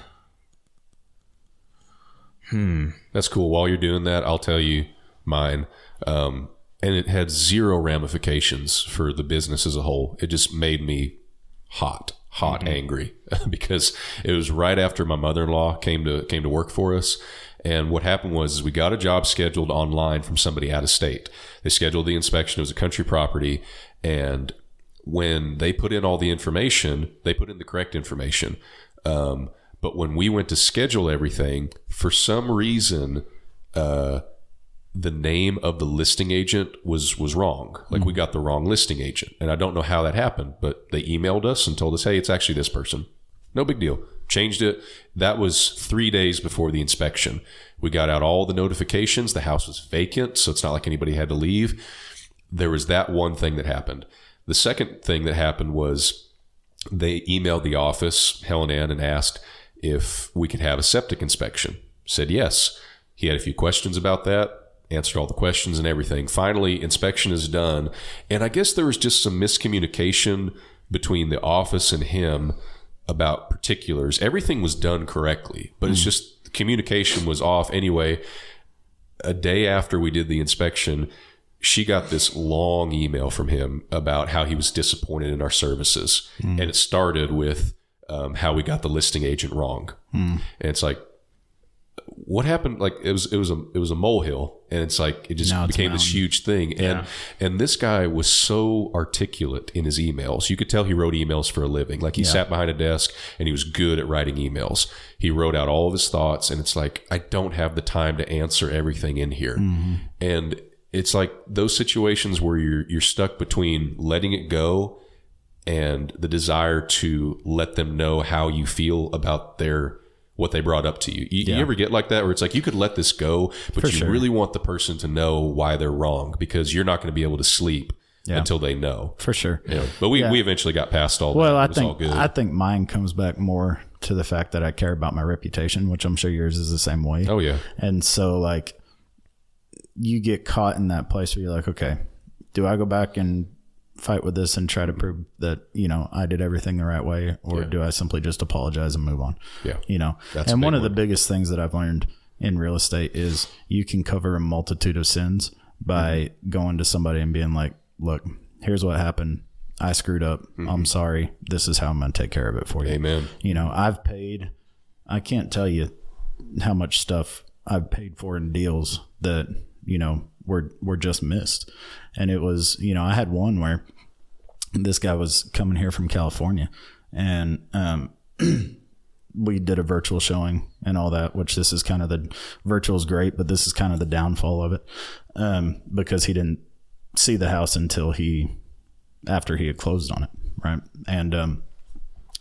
Hmm, that's cool. While you're doing that, I'll tell you mine. Um, and it had zero ramifications for the business as a whole. It just made me hot, hot, mm-hmm. angry because it was right after my mother-in-law came to, came to work for us. And what happened was is we got a job scheduled online from somebody out of state. They scheduled the inspection. It was a country property. And when they put in all the information, they put in the correct information. Um, but when we went to schedule everything, for some reason, uh, the name of the listing agent was, was wrong. Like mm-hmm. we got the wrong listing agent. And I don't know how that happened, but they emailed us and told us, hey, it's actually this person. No big deal. Changed it. That was three days before the inspection. We got out all the notifications. The house was vacant, so it's not like anybody had to leave. There was that one thing that happened. The second thing that happened was they emailed the office, Helen Ann, and asked if we could have a septic inspection. Said yes. He had a few questions about that, answered all the questions and everything. Finally, inspection is done. And I guess there was just some miscommunication between the office and him about particulars. Everything was done correctly, but mm. it's just the communication was off. Anyway, a day after we did the inspection, she got this long email from him about how he was disappointed in our services. Mm. And it started with um, how we got the listing agent wrong. Mm. And it's like, what happened? Like it was, it was a, it was a molehill, and it's like, it just now became this huge thing. And, yeah. and this guy was so articulate in his emails. You could tell he wrote emails for a living. Like he yeah. sat behind a desk and he was good at writing emails. He wrote out all of his thoughts, and it's like, I don't have the time to answer everything in here. Mm-hmm. And it's like those situations where you're, you're stuck between letting it go and the desire to let them know how you feel about their what they brought up to you. You, yeah. you ever get like that where it's like, you could let this go, but For you sure. really want the person to know why they're wrong, because you're not going to be able to sleep yeah. until they know. For sure. Yeah. But we, yeah. we eventually got past all well, that. Well, I think, all good. I think mine comes back more to the fact that I care about my reputation, which I'm sure yours is the same way. Oh yeah. And so like you get caught in that place where you're like, okay, do I go back and fight with this and try to prove that, you know, I did everything the right way, or yeah. do I simply just apologize and move on? Yeah. You know, That's and one of one. the biggest things that I've learned in real estate is you can cover a multitude of sins by mm-hmm. going to somebody and being like, look, here's what happened. I screwed up. Mm-hmm. I'm sorry. This is how I'm going to take care of it for you. Amen. You know, I've paid, I can't tell you how much stuff I've paid for in deals that, you know, were, were just missed. And it was, you know, I had one where this guy was coming here from California, and um, we did a virtual showing and all that, which this is kind of the virtual is great, but this is kind of the downfall of it, um, because he didn't see the house until he, after he had closed on it. Right. And um,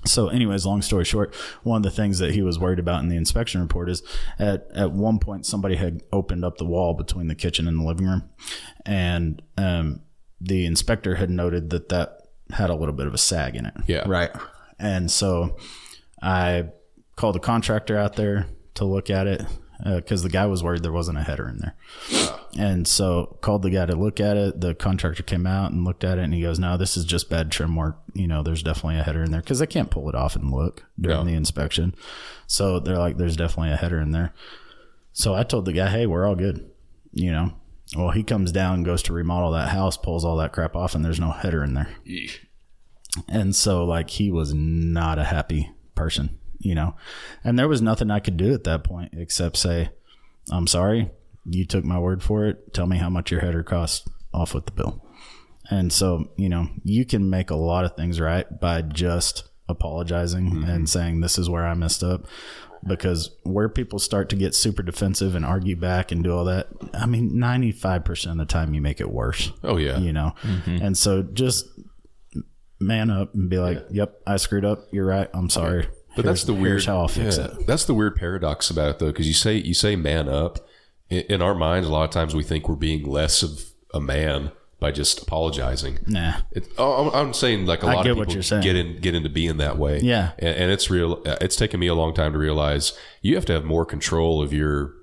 so anyways, long story short, one of the things that he was worried about in the inspection report is at, at one point somebody had opened up the wall between the kitchen and the living room, and um, the inspector had noted that that had a little bit of a sag in it. Yeah. Right. And so I called a contractor out there to look at it because uh, the guy was worried there wasn't a header in there. And so called the guy to look at it. The contractor came out and looked at it, and he goes, no, this is just bad trim work. You know, there's definitely a header in there, because they can't pull it off and look during yeah. the inspection. So they're like, there's definitely a header in there. So I told the guy, hey, we're all good, you know. Well, he comes down, goes to remodel that house, pulls all that crap off, and there's no header in there. Eesh. And so, like, he was not a happy person, you know. And there was nothing I could do at that point except say, I'm sorry. You took my word for it. Tell me how much your header cost, off with the bill. And so, you know, you can make a lot of things right by just apologizing mm-hmm. and saying, this is where I messed up. Because where people start to get super defensive and argue back and do all that, I mean, ninety-five percent of the time you make it worse. Oh, yeah. You know? Mm-hmm. And so just man up and be like, yeah. yep, I screwed up. You're right. I'm sorry. Okay. But here's, that's the weird how I'll fix yeah, it. That's the weird paradox about it, though, because you say, you say man up. In our minds, a lot of times we think we're being less of a man by just apologizing. Nah. It, oh, I'm saying like a lot of people get in, get into being that way. Yeah. And, and it's real. It's taken me a long time to realize you have to have more control of your,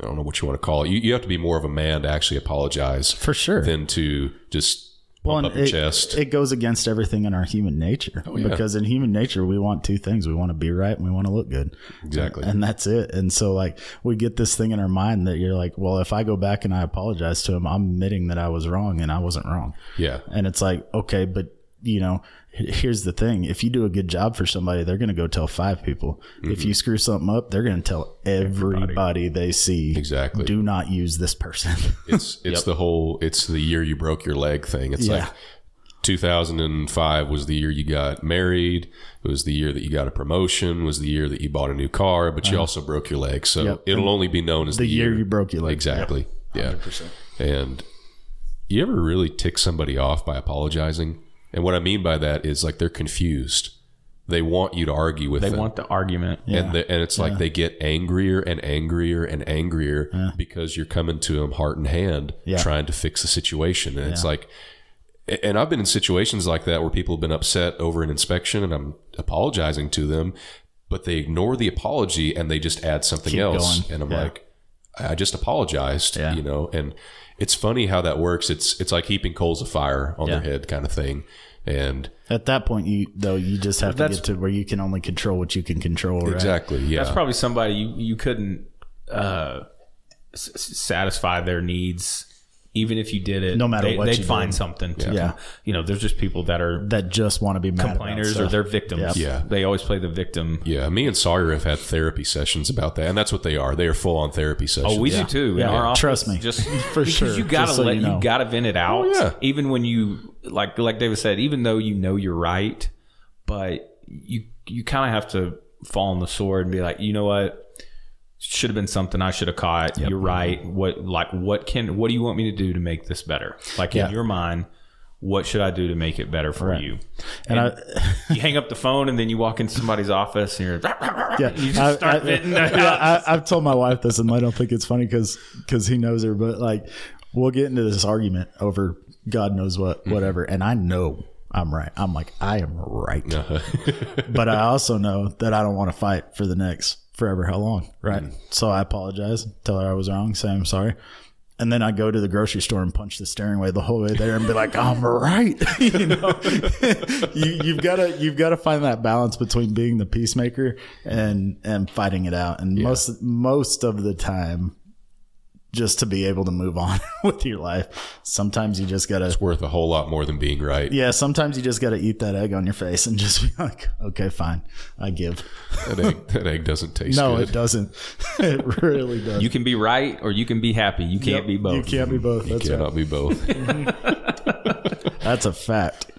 I don't know what you want to call it. You, you have to be more of a man to actually apologize. For sure. Than to just pump well, up your it, chest. It goes against everything in our human nature. Oh, yeah. Because in human nature, we want two things. We want to be right and we want to look good. Exactly. And, and that's it. And so like we get this thing in our mind that you're like, well, if I go back and I apologize to him, I'm admitting that I was wrong and I wasn't wrong. Yeah. And it's like, okay, but you know, here's the thing. If you do a good job for somebody, they're going to go tell five people. Mm-hmm. If you screw something up, they're going to tell everybody, everybody they see. Exactly. Do not use this person. It's it's yep. the whole, it's the year you broke your leg thing. It's yeah. like two thousand five was the year you got married. It was the year that you got a promotion, was the year that you bought a new car, but you uh-huh. also broke your leg. So yep. it'll and only be known as the, the year, year you broke your leg. Exactly. Yep. one hundred percent. Yeah. And you ever really tick somebody off by apologizing? And what I mean by that is, like, they're confused. They want you to argue with they them. They want the argument. Yeah. And, the, and it's yeah. like they get angrier and angrier and angrier yeah. because you're coming to them heart and hand yeah. trying to fix the situation. And yeah. it's like, and I've been in situations like that where people have been upset over an inspection and I'm apologizing to them, but they ignore the apology and they just add something Keep else. Going. And I'm yeah. like, I just apologized, yeah. you know, and it's funny how that works. It's it's like heaping coals of fire on yeah. their head kind of thing. And at that point, you though, you just have to get to where you can only control what you can control. Right? Exactly. Yeah. That's probably somebody you, you couldn't uh, s- satisfy their needs. Even if you did it, no matter they, what they'd you find did. Something. To, yeah. You know, there's just people that are that just want to be mad complainers about stuff. Or they're victims. Yep. Yeah. They always play the victim. Yeah. Me and Sawyer have had therapy sessions about that. And that's what they are. They are full on therapy sessions. Oh, we yeah. do too. Yeah. In our office, trust me. Just for sure. You got to so let, you, know. you got to vent it out. Oh, yeah. Even when you, like, like David said, even though you know you're right, but you, you kind of have to fall on the sword and be like, you know what? Should have been something I should have caught. Yep. You're right. What, like, what can, what do you want me to do to make this better? Like yeah. in your mind, what should I do to make it better for right. you? And, and I, you hang up the phone and then you walk into somebody's office and you're, yeah, you just start venting. Yeah, I've told my wife this and I don't think it's funny because, because he knows her, but like, we'll get into this argument over God knows what, mm-hmm. whatever. And I know I'm right. I'm like, I am right. Uh-huh. But I also know that I don't want to fight for the next forever how long, right? Mm. So I apologize, tell her I was wrong, say I'm sorry, and then I go to the grocery store and punch the steering wheel the whole way there and be like, I'm right. You know, you, you've got to you've got to find that balance between being the peacemaker and and fighting it out, and yeah. most most of the time, just to be able to move on with your life. Sometimes you just gotta. It's worth a whole lot more than being right. Yeah, sometimes you just gotta eat that egg on your face and just be like, okay, fine, I give. That egg, that egg doesn't taste no, good. No, it doesn't. It really doesn't. You can be right or you can be happy. You can't yep, be both. You can't be both. That's you cannot right. be both. That's a fact.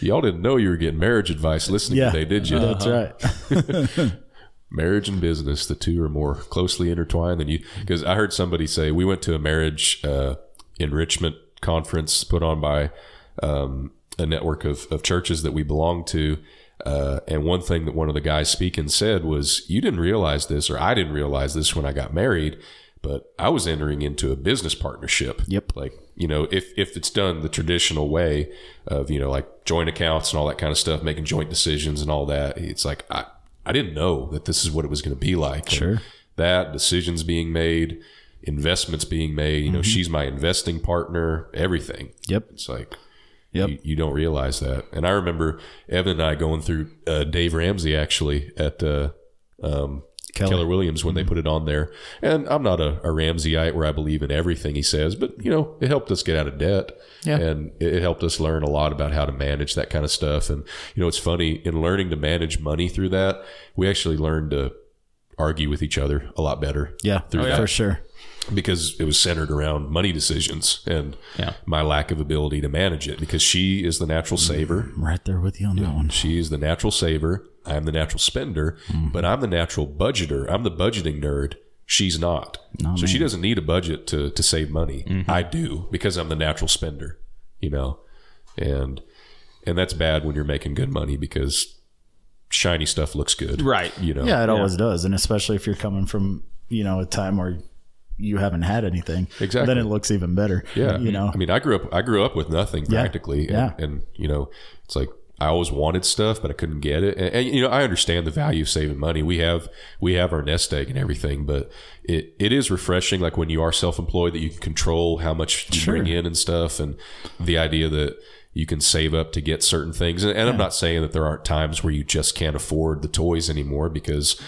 Y'all didn't know you were getting marriage advice listening yeah, today, did you? That's uh-huh. right. Marriage and business, the two are more closely intertwined than you. Because I heard somebody say, we went to a marriage uh, enrichment conference put on by um, a network of, of churches that we belong to. Uh, and one thing that one of the guys speaking said was, you didn't realize this, or I didn't realize this when I got married, but I was entering into a business partnership. Yep. Like, you know, if, if it's done the traditional way of, you know, like joint accounts and all that kind of stuff, making joint decisions and all that, it's like, I, I didn't know that this is what it was going to be like. Sure. And that decisions being made, investments being made, you mm-hmm. know, she's my investing partner, everything. Yep. It's like, yep. You, you don't realize that. And I remember Evan and I going through uh, Dave Ramsey actually at uh, um, Keller. Keller Williams when mm-hmm. they put it on there. And I'm not a, a Ramseyite where I believe in everything he says, but you know, it helped us get out of debt. Yeah. And it helped us learn a lot about how to manage that kind of stuff. And, you know, it's funny, in learning to manage money through that, we actually learned to argue with each other a lot better. Yeah, through oh, yeah. that. For sure. Because it was centered around money decisions and yeah. my lack of ability to manage it, because she is the natural saver. I'm right there with you on yeah. that one. She is the natural saver. I'm the natural spender, mm. but I'm the natural budgeter. I'm the budgeting nerd. She's not. No, so man. She doesn't need a budget to, to save money. Mm-hmm. I do, because I'm the natural spender, you know, and, and that's bad when you're making good money, because shiny stuff looks good. Right. You know? Yeah, it always yeah. does. And especially if you're coming from, you know, a time where you haven't had anything, exactly. then it looks even better. Yeah. You know, I mean, I grew up, I grew up with nothing practically. Yeah. And, yeah. and you know, it's like, I always wanted stuff, but I couldn't get it. And, and, you know, I understand the value of saving money. We have, we have our nest egg and everything, but it, it is refreshing. Like when you are self-employed, that you can control how much you sure. bring in and stuff. And the idea that you can save up to get certain things. And, and yeah. I'm not saying that there aren't times where you just can't afford the toys anymore, because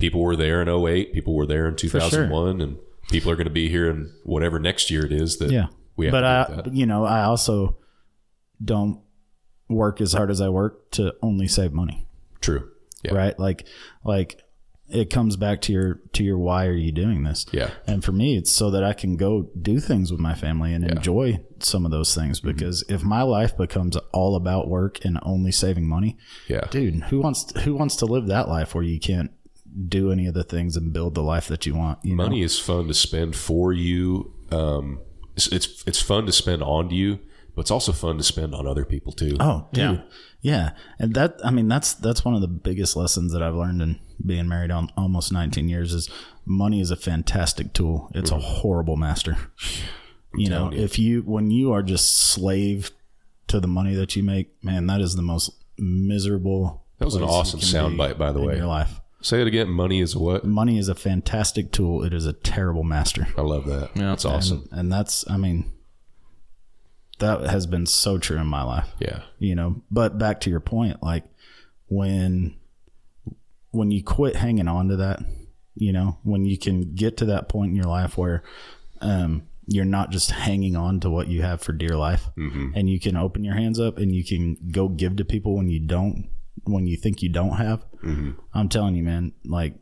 people were there in oh eight, people were there in two thousand one, sure. and people are going to be here in whatever next year it is that yeah. we have but to do I, that. But, you know, I also don't, work as hard as I work to only save money. True. Yeah. Right. Like, like it comes back to your, to your, why are you doing this? Yeah. And for me, it's so that I can go do things with my family and yeah. enjoy some of those things, because mm-hmm. if my life becomes all about work and only saving money, yeah, dude, who wants, to, who wants to live that life where you can't do any of the things and build the life that you want? You money know? Is fun to spend for you. Um, it's, it's, it's fun to spend on you, but it's also fun to spend on other people too. Oh, dude. Yeah. Yeah. And that, I mean, that's, that's one of the biggest lessons that I've learned in being married on almost nineteen years is money is a fantastic tool. It's mm. a horrible master. You know, you. if you, when you are just slave to the money that you make, man, that is the most miserable. That was an awesome soundbite, by the way. In your life. Say it again. Money is what? Money is a fantastic tool. It is a terrible master. I love that. Yeah. That's awesome. And, and that's, I mean, that has been so true in my life. Yeah. You know, but back to your point, like when, when you quit hanging on to that, you know, when you can get to that point in your life where, um, you're not just hanging on to what you have for dear life mm-hmm. and you can open your hands up and you can go give to people when you don't, when you think you don't have, mm-hmm. I'm telling you, man, like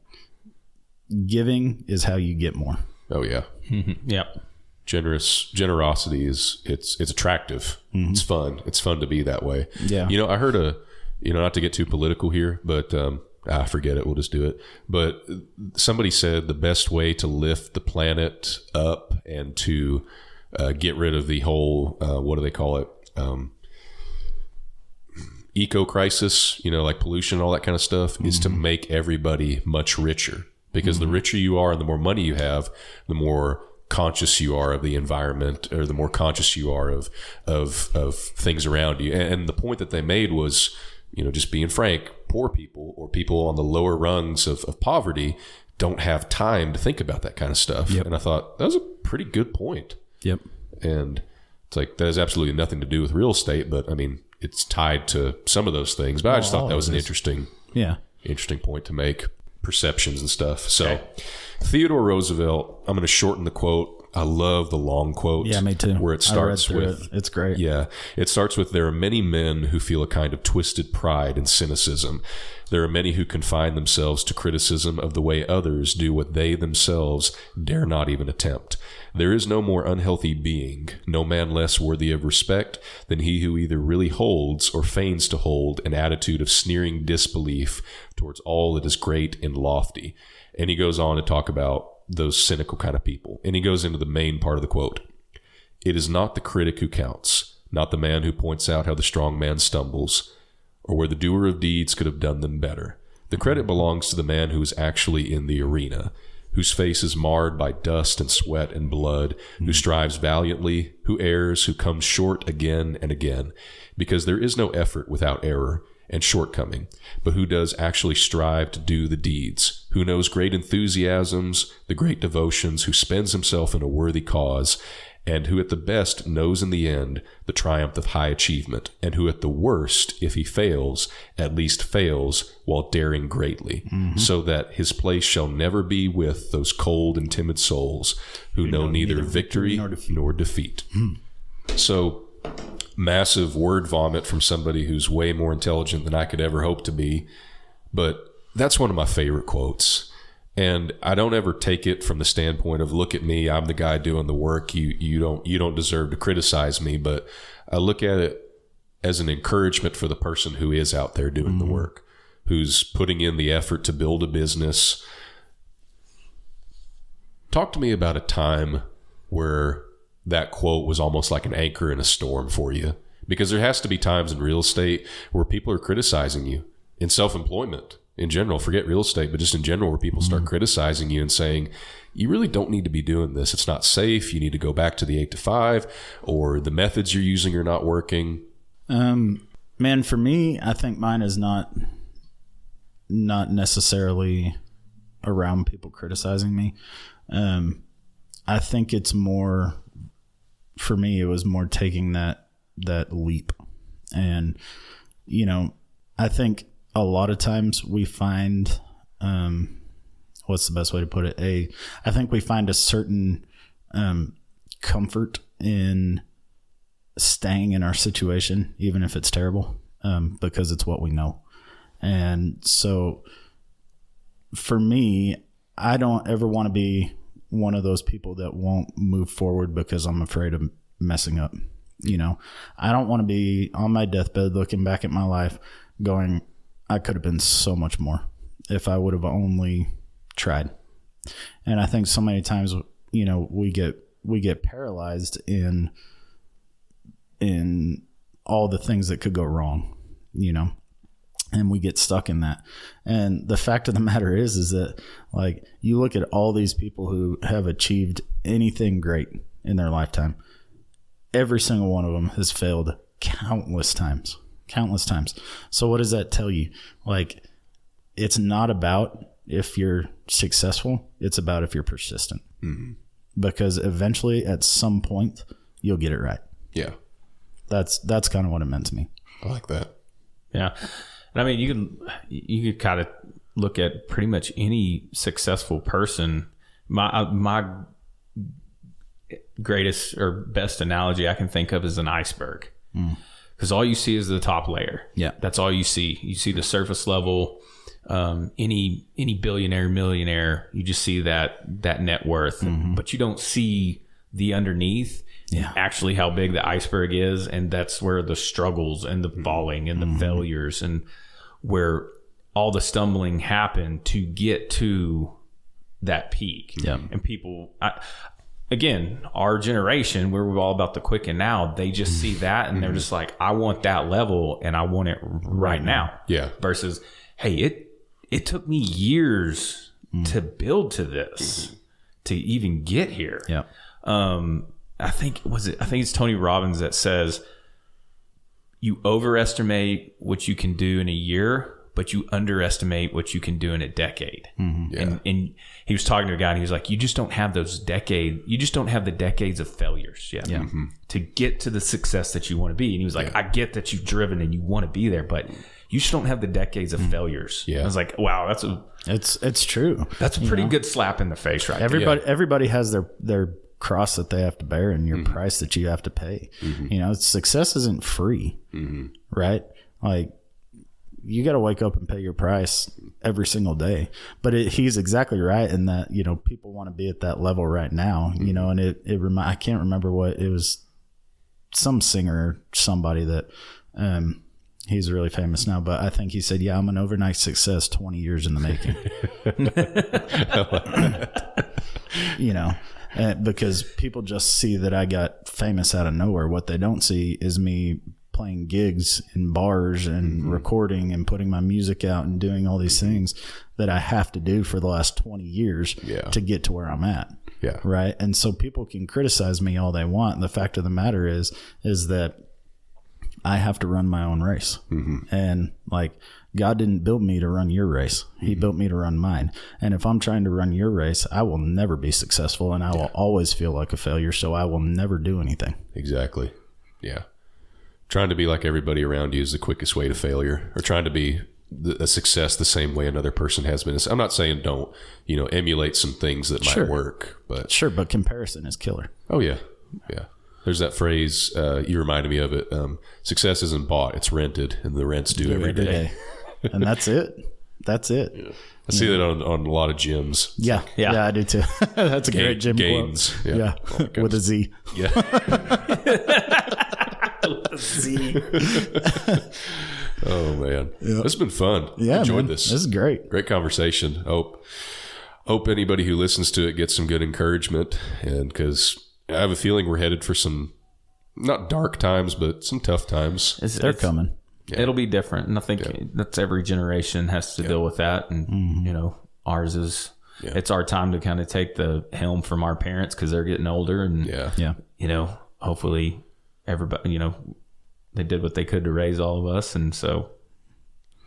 giving is how you get more. Oh yeah. Mm-hmm. Yep. Generous generosity is it's it's attractive. Mm-hmm. It's fun. It's fun to be that way. Yeah. You know, I heard a, you know, not to get too political here, but um, I forget it. We'll just do it. But somebody said the best way to lift the planet up and to uh, get rid of the whole uh, what do they call it um, eco crisis? You know, like pollution, all that kind of stuff, mm-hmm. is to make everybody much richer. Because mm-hmm. the richer you are and the more money you have, the more conscious you are of the environment, or the more conscious you are of of of things around you. And the point that they made was, you know, just being frank, poor people or people on the lower rungs of, of poverty don't have time to think about that kind of stuff. Yep. And I thought that was a pretty good point. Yep. And it's like, that has absolutely nothing to do with real estate, but I mean, it's tied to some of those things. But oh, I just thought that was an interesting, yeah, interesting point to make. Perceptions and stuff. So okay. Theodore Roosevelt, I'm going to shorten the quote. I love the long quote. Yeah, me too. Where it starts with, it. It's great. Yeah. It starts with, there are many men who feel a kind of twisted pride and cynicism. There are many who confine themselves to criticism of the way others do what they themselves dare not even attempt. There is no more unhealthy being, no man less worthy of respect than he who either really holds or feigns to hold an attitude of sneering disbelief towards all that is great and lofty. And he goes on to talk about those cynical kind of people. And he goes into the main part of the quote. It is not the critic who counts, not the man who points out how the strong man stumbles, or where the doer of deeds could have done them better. The credit belongs to the man who is actually in the arena, whose face is marred by dust and sweat and blood, mm-hmm. who strives valiantly, who errs, who comes short again and again, because there is no effort without error and shortcoming, but who does actually strive to do the deeds, who knows great enthusiasms, the great devotions, who spends himself in a worthy cause, and who at the best knows in the end the triumph of high achievement, and who at the worst, if he fails, at least fails while daring greatly, mm-hmm. so that his place shall never be with those cold and timid souls who know, know neither, neither victory, victory nor defeat. Nor defeat. Mm. So, massive word vomit from somebody who's way more intelligent than I could ever hope to be. But that's one of my favorite quotes. And I don't ever take it from the standpoint of, look at me, I'm the guy doing the work. You, you don't, you don't deserve to criticize me, but I look at it as an encouragement for the person who is out there doing mm-hmm. the work, who's putting in the effort to build a business. Talk to me about a time where that quote was almost like an anchor in a storm for you, because there has to be times in real estate where people are criticizing you, in self-employment in general, forget real estate, but just in general, where people start mm-hmm. criticizing you and saying, you really don't need to be doing this. It's not safe. You need to go back to the eight to five, or the methods you're using are not working. Um, man, for me, I think mine is not, not necessarily around people criticizing me. Um, I think it's more, for me, it was more taking that, that leap. And, you know, I think a lot of times we find, um, what's the best way to put it? A, I think we find a certain, um, comfort in staying in our situation, even if it's terrible, um, because it's what we know. And so for me, I don't ever want to be one of those people that won't move forward because I'm afraid of messing up. You know, I don't want to be on my deathbed looking back at my life going, I could have been so much more if I would have only tried. And I think so many times, you know, we get, we get paralyzed in, in all the things that could go wrong, you know, and we get stuck in that. And the fact of the matter is, is that like you look at all these people who have achieved anything great in their lifetime, every single one of them has failed countless times, countless times. So what does that tell you? Like, it's not about if you're successful, it's about if you're persistent, mm-hmm. because eventually at some point you'll get it right. Yeah. That's, that's kind of what it meant to me. I like that. Yeah. And I mean, you can, you could kind of look at pretty much any successful person. My, my greatest or best analogy I can think of is an iceberg. Mm. Cause all you see is the top layer. Yeah. That's all you see. You see the surface level. Um, any, any billionaire, millionaire, you just see that, that net worth, mm-hmm. but you don't see the underneath. Yeah. Actually how big the iceberg is, and that's where the struggles and the falling and the mm-hmm. failures and where all the stumbling happened to get to that peak. Yeah. And people, I, again, our generation where we're all about the quick and now, they just see that and mm-hmm. they're just like, I want that level and I want it right now. Yeah. Versus, hey, it it took me years mm-hmm. to build to this, mm-hmm. to even get here. Yeah. Um, I think was it I think it's Tony Robbins that says you overestimate what you can do in a year, but you underestimate what you can do in a decade. Mm-hmm. Yeah. And, and he was talking to a guy and he was like, you just don't have those decade you just don't have the decades of failures yet yeah. mm-hmm. to get to the success that you want to be. And he was like, yeah. I get that you've driven and you want to be there, but you just don't have the decades of failures. Yeah. I was like, wow, that's a it's it's true. That's a pretty you know? good slap in the face right everybody, there. Yeah. Everybody has their their cross that they have to bear and your mm-hmm. price that you have to pay. Mm-hmm. You know, success isn't free, mm-hmm. right? Like you got to wake up and pay your price every single day, but it, he's exactly right in that, you know, people want to be at that level right now, mm-hmm. you know, and it, it remind, I can't remember what it was, some singer, somebody that, um, he's really famous now, but I think he said, yeah, I'm an overnight success, twenty years in the making, you know? And because people just see that I got famous out of nowhere. What they don't see is me playing gigs in bars and mm-hmm. recording and putting my music out and doing all these things that I have to do for the last twenty years yeah. to get to where I'm at. Yeah. Right. And so people can criticize me all they want. And the fact of the matter is, is that I have to run my own race. Mm-hmm. And like, God didn't build me to run your race. He mm-hmm. built me to run mine. And if I'm trying to run your race, I will never be successful and I will yeah. always feel like a failure. So I will never do anything. Exactly. Yeah. Trying to be like everybody around you is the quickest way to failure, or trying to be the, a success the same way another person has been. I'm not saying don't, you know, emulate some things that sure. might work, but sure. But comparison is killer. Oh yeah. Yeah. There's that phrase, uh, you reminded me of it. Um, success isn't bought, it's rented, and the rent's due every day. And that's it. That's it. Yeah. I see yeah. that on, on a lot of gyms. Yeah. Yeah. yeah I do too. That's a Ga- great gym Gaines. Quote. Yeah. yeah. With a Z. Yeah. With a Z. Oh, man. Yeah. This has been fun. Yeah. I enjoyed man. this. This is great. Great conversation. Hope, hope anybody who listens to it gets some good encouragement. And because I have a feeling we're headed for some, not dark times, but some tough times. It's, They're it's, coming. Yeah. It'll be different. And I think yeah. that's every generation has to yeah. deal with that. And, mm-hmm. you know, ours is, yeah. it's our time to kind of take the helm from our parents because they're getting older. And, yeah. yeah, you know, hopefully everybody, you know, they did what they could to raise all of us. And so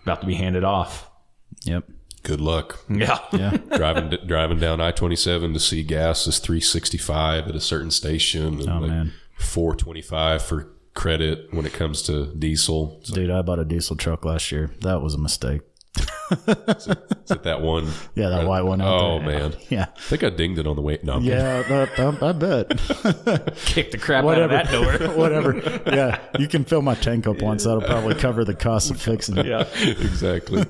about to be handed off. Yep. Good luck. Yeah. yeah. Driving driving down I twenty-seven to see gas is three sixty-five at a certain station. And oh, like man. four twenty-five for credit when it comes to diesel. It's Dude, like, I bought a diesel truck last year. That was a mistake. Is it, is it that one? Yeah, that uh, white one. Out oh, there. man. Yeah. I think I dinged it on the way. No. I'm yeah, that, I, I bet. Kick the crap Whatever. out of that door. Whatever. Yeah. You can fill my tank up once. That'll probably cover the cost of fixing it. Yeah, exactly.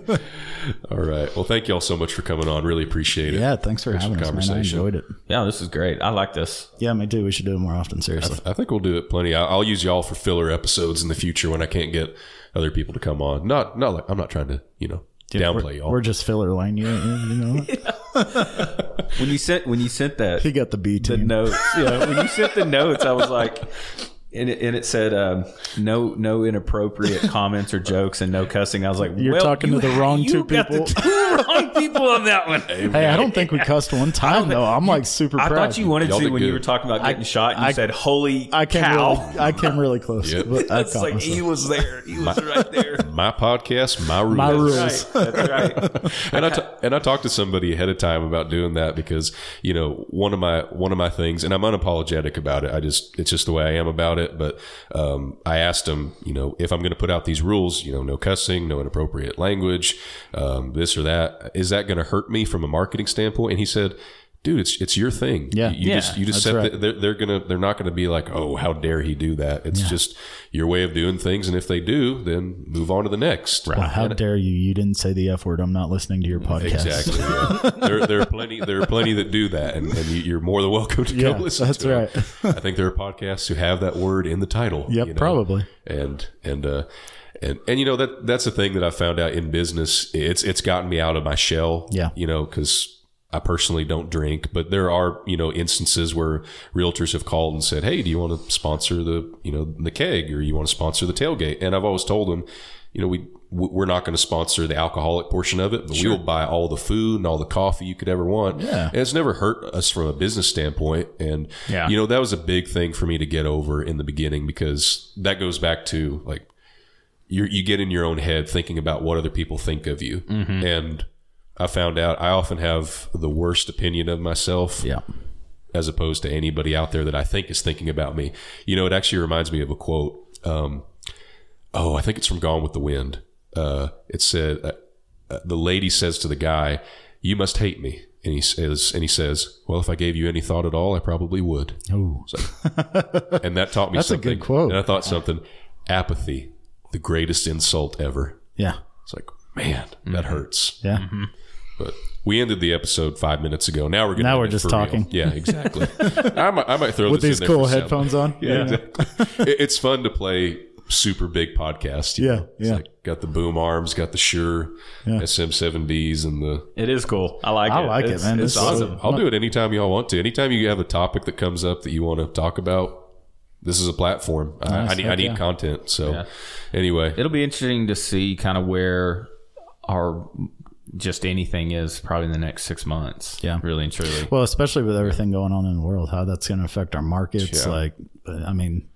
All right. Well, thank you all so much for coming on. Really appreciate it. Yeah, thanks for thanks having for us, conversation. Man. I enjoyed it. Yeah, this is great. I like this. Yeah, me too. We should do it more often, seriously. I, th- I think we'll do it plenty. I- I'll use y'all for filler episodes in the future when I can't get other people to come on. Not, not like, I'm not trying to, you know, Dude, downplay we're, y'all. We're just filler line, you, you know. Yeah. When you sent when you sent that, he got the B team. The notes, yeah. When you sent the notes, I was like, and it, and it said um, no no inappropriate comments or jokes and no cussing. I was like, you're well, talking you, to the wrong two people. You got the two wrong people on that one. Hey, hey, I don't think we cussed one time though. I'm like super. I proud. thought you wanted y'all to when good. you were talking about getting I, shot. And I, you said, "Holy I came cow!" Really, I came really close. Yep. But it's like myself. He was there. He was my, right there. My podcast, my rules. My rules. That's right. That's right. and I, I t- and I talked to somebody ahead of time about doing that because you know one of my one of my things, and I'm unapologetic about it. I just it's just the way I am about it. It, but um, I asked him, you know, if I'm going to put out these rules, you know, no cussing, no inappropriate language, um, this or that, is that going to hurt me from a marketing standpoint? And he said, dude, it's it's your thing. Yeah, you, you yeah, just you just said right. that they're, they're gonna they're not gonna be like, oh, how dare he do that? It's yeah. just your way of doing things, and if they do, then move on to the next. Right. Well, how and dare you? You didn't say the F word. I'm not listening to your podcast. Exactly. Yeah. there there are plenty there are plenty that do that, and, and you're more than welcome to yeah, go listen. That's to right. Them. I think there are podcasts who have that word in the title. Yep, you know? Probably. And and. uh And, and you know, that that's the thing that I found out in business. It's it's gotten me out of my shell. Yeah. You know, because I personally don't drink, but there are, you know, instances where realtors have called and said, hey, do you want to sponsor the, you know, the keg, or you want to sponsor the tailgate? And I've always told them, you know, we, we're not going to sponsor the alcoholic portion of it, but sure. we will buy all the food and all the coffee you could ever want. Yeah. And it's never hurt us from a business standpoint. And, yeah. you know, that was a big thing for me to get over in the beginning, because that goes back to like, you you get in your own head thinking about what other people think of you. Mm-hmm. And I found out I often have the worst opinion of myself yeah. as opposed to anybody out there that I think is thinking about me. You know, it actually reminds me of a quote. Um, oh, I think it's from Gone with the Wind. Uh, it said, uh, the lady says to the guy, you must hate me. And he says, and he says, well, if I gave you any thought at all, I probably would. Oh, so, and that taught me That's something. That's a good quote. And I thought something, apathy, the greatest insult ever. Yeah. It's like, man, mm-hmm. that hurts. Yeah. Mm-hmm. But we ended the episode five minutes ago. Now we're going now we're just talking. Real. Yeah, exactly. I, might, I might throw with this in there with these cool headphones seven. on. Yeah, yeah. Exactly. It, it's fun to play super big podcast. Yeah, know? It's yeah. Like, got the boom arms, got the Shure yeah. S M seven Bs, and the. It is cool. I like I it. I like it's, it, man. It's, it's awesome. So, I'll do it anytime y'all want to. Anytime you have a topic that comes up that you want to talk about. This is a platform. Nice, I, I need. I need yeah. content. So, yeah. anyway, it'll be interesting to see kind of where our. Just anything is probably in the next six months. Yeah. Really and truly. Well, especially with everything going on in the world, how that's going to affect our markets. Yeah. Like, I mean,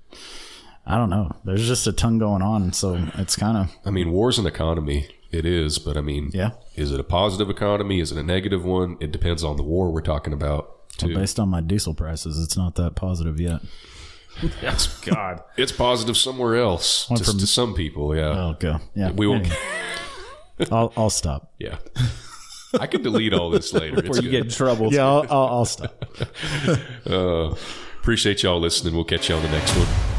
I don't know. There's just a ton going on. So it's kind of, I mean, war's an economy. It is, but I mean, yeah. is it a positive economy? Is it a negative one? It depends on the war we're talking about too. Well, based on my diesel prices, it's not that positive yet. Yes, God. It's positive somewhere else to, from, to some people. Yeah. Okay. Yeah. We won't. Anyway. I'll I'll stop. Yeah, I can delete all this later before it's you good. get in trouble. Yeah, I'll, I'll, I'll stop. uh, appreciate y'all listening. We'll catch you on the next one.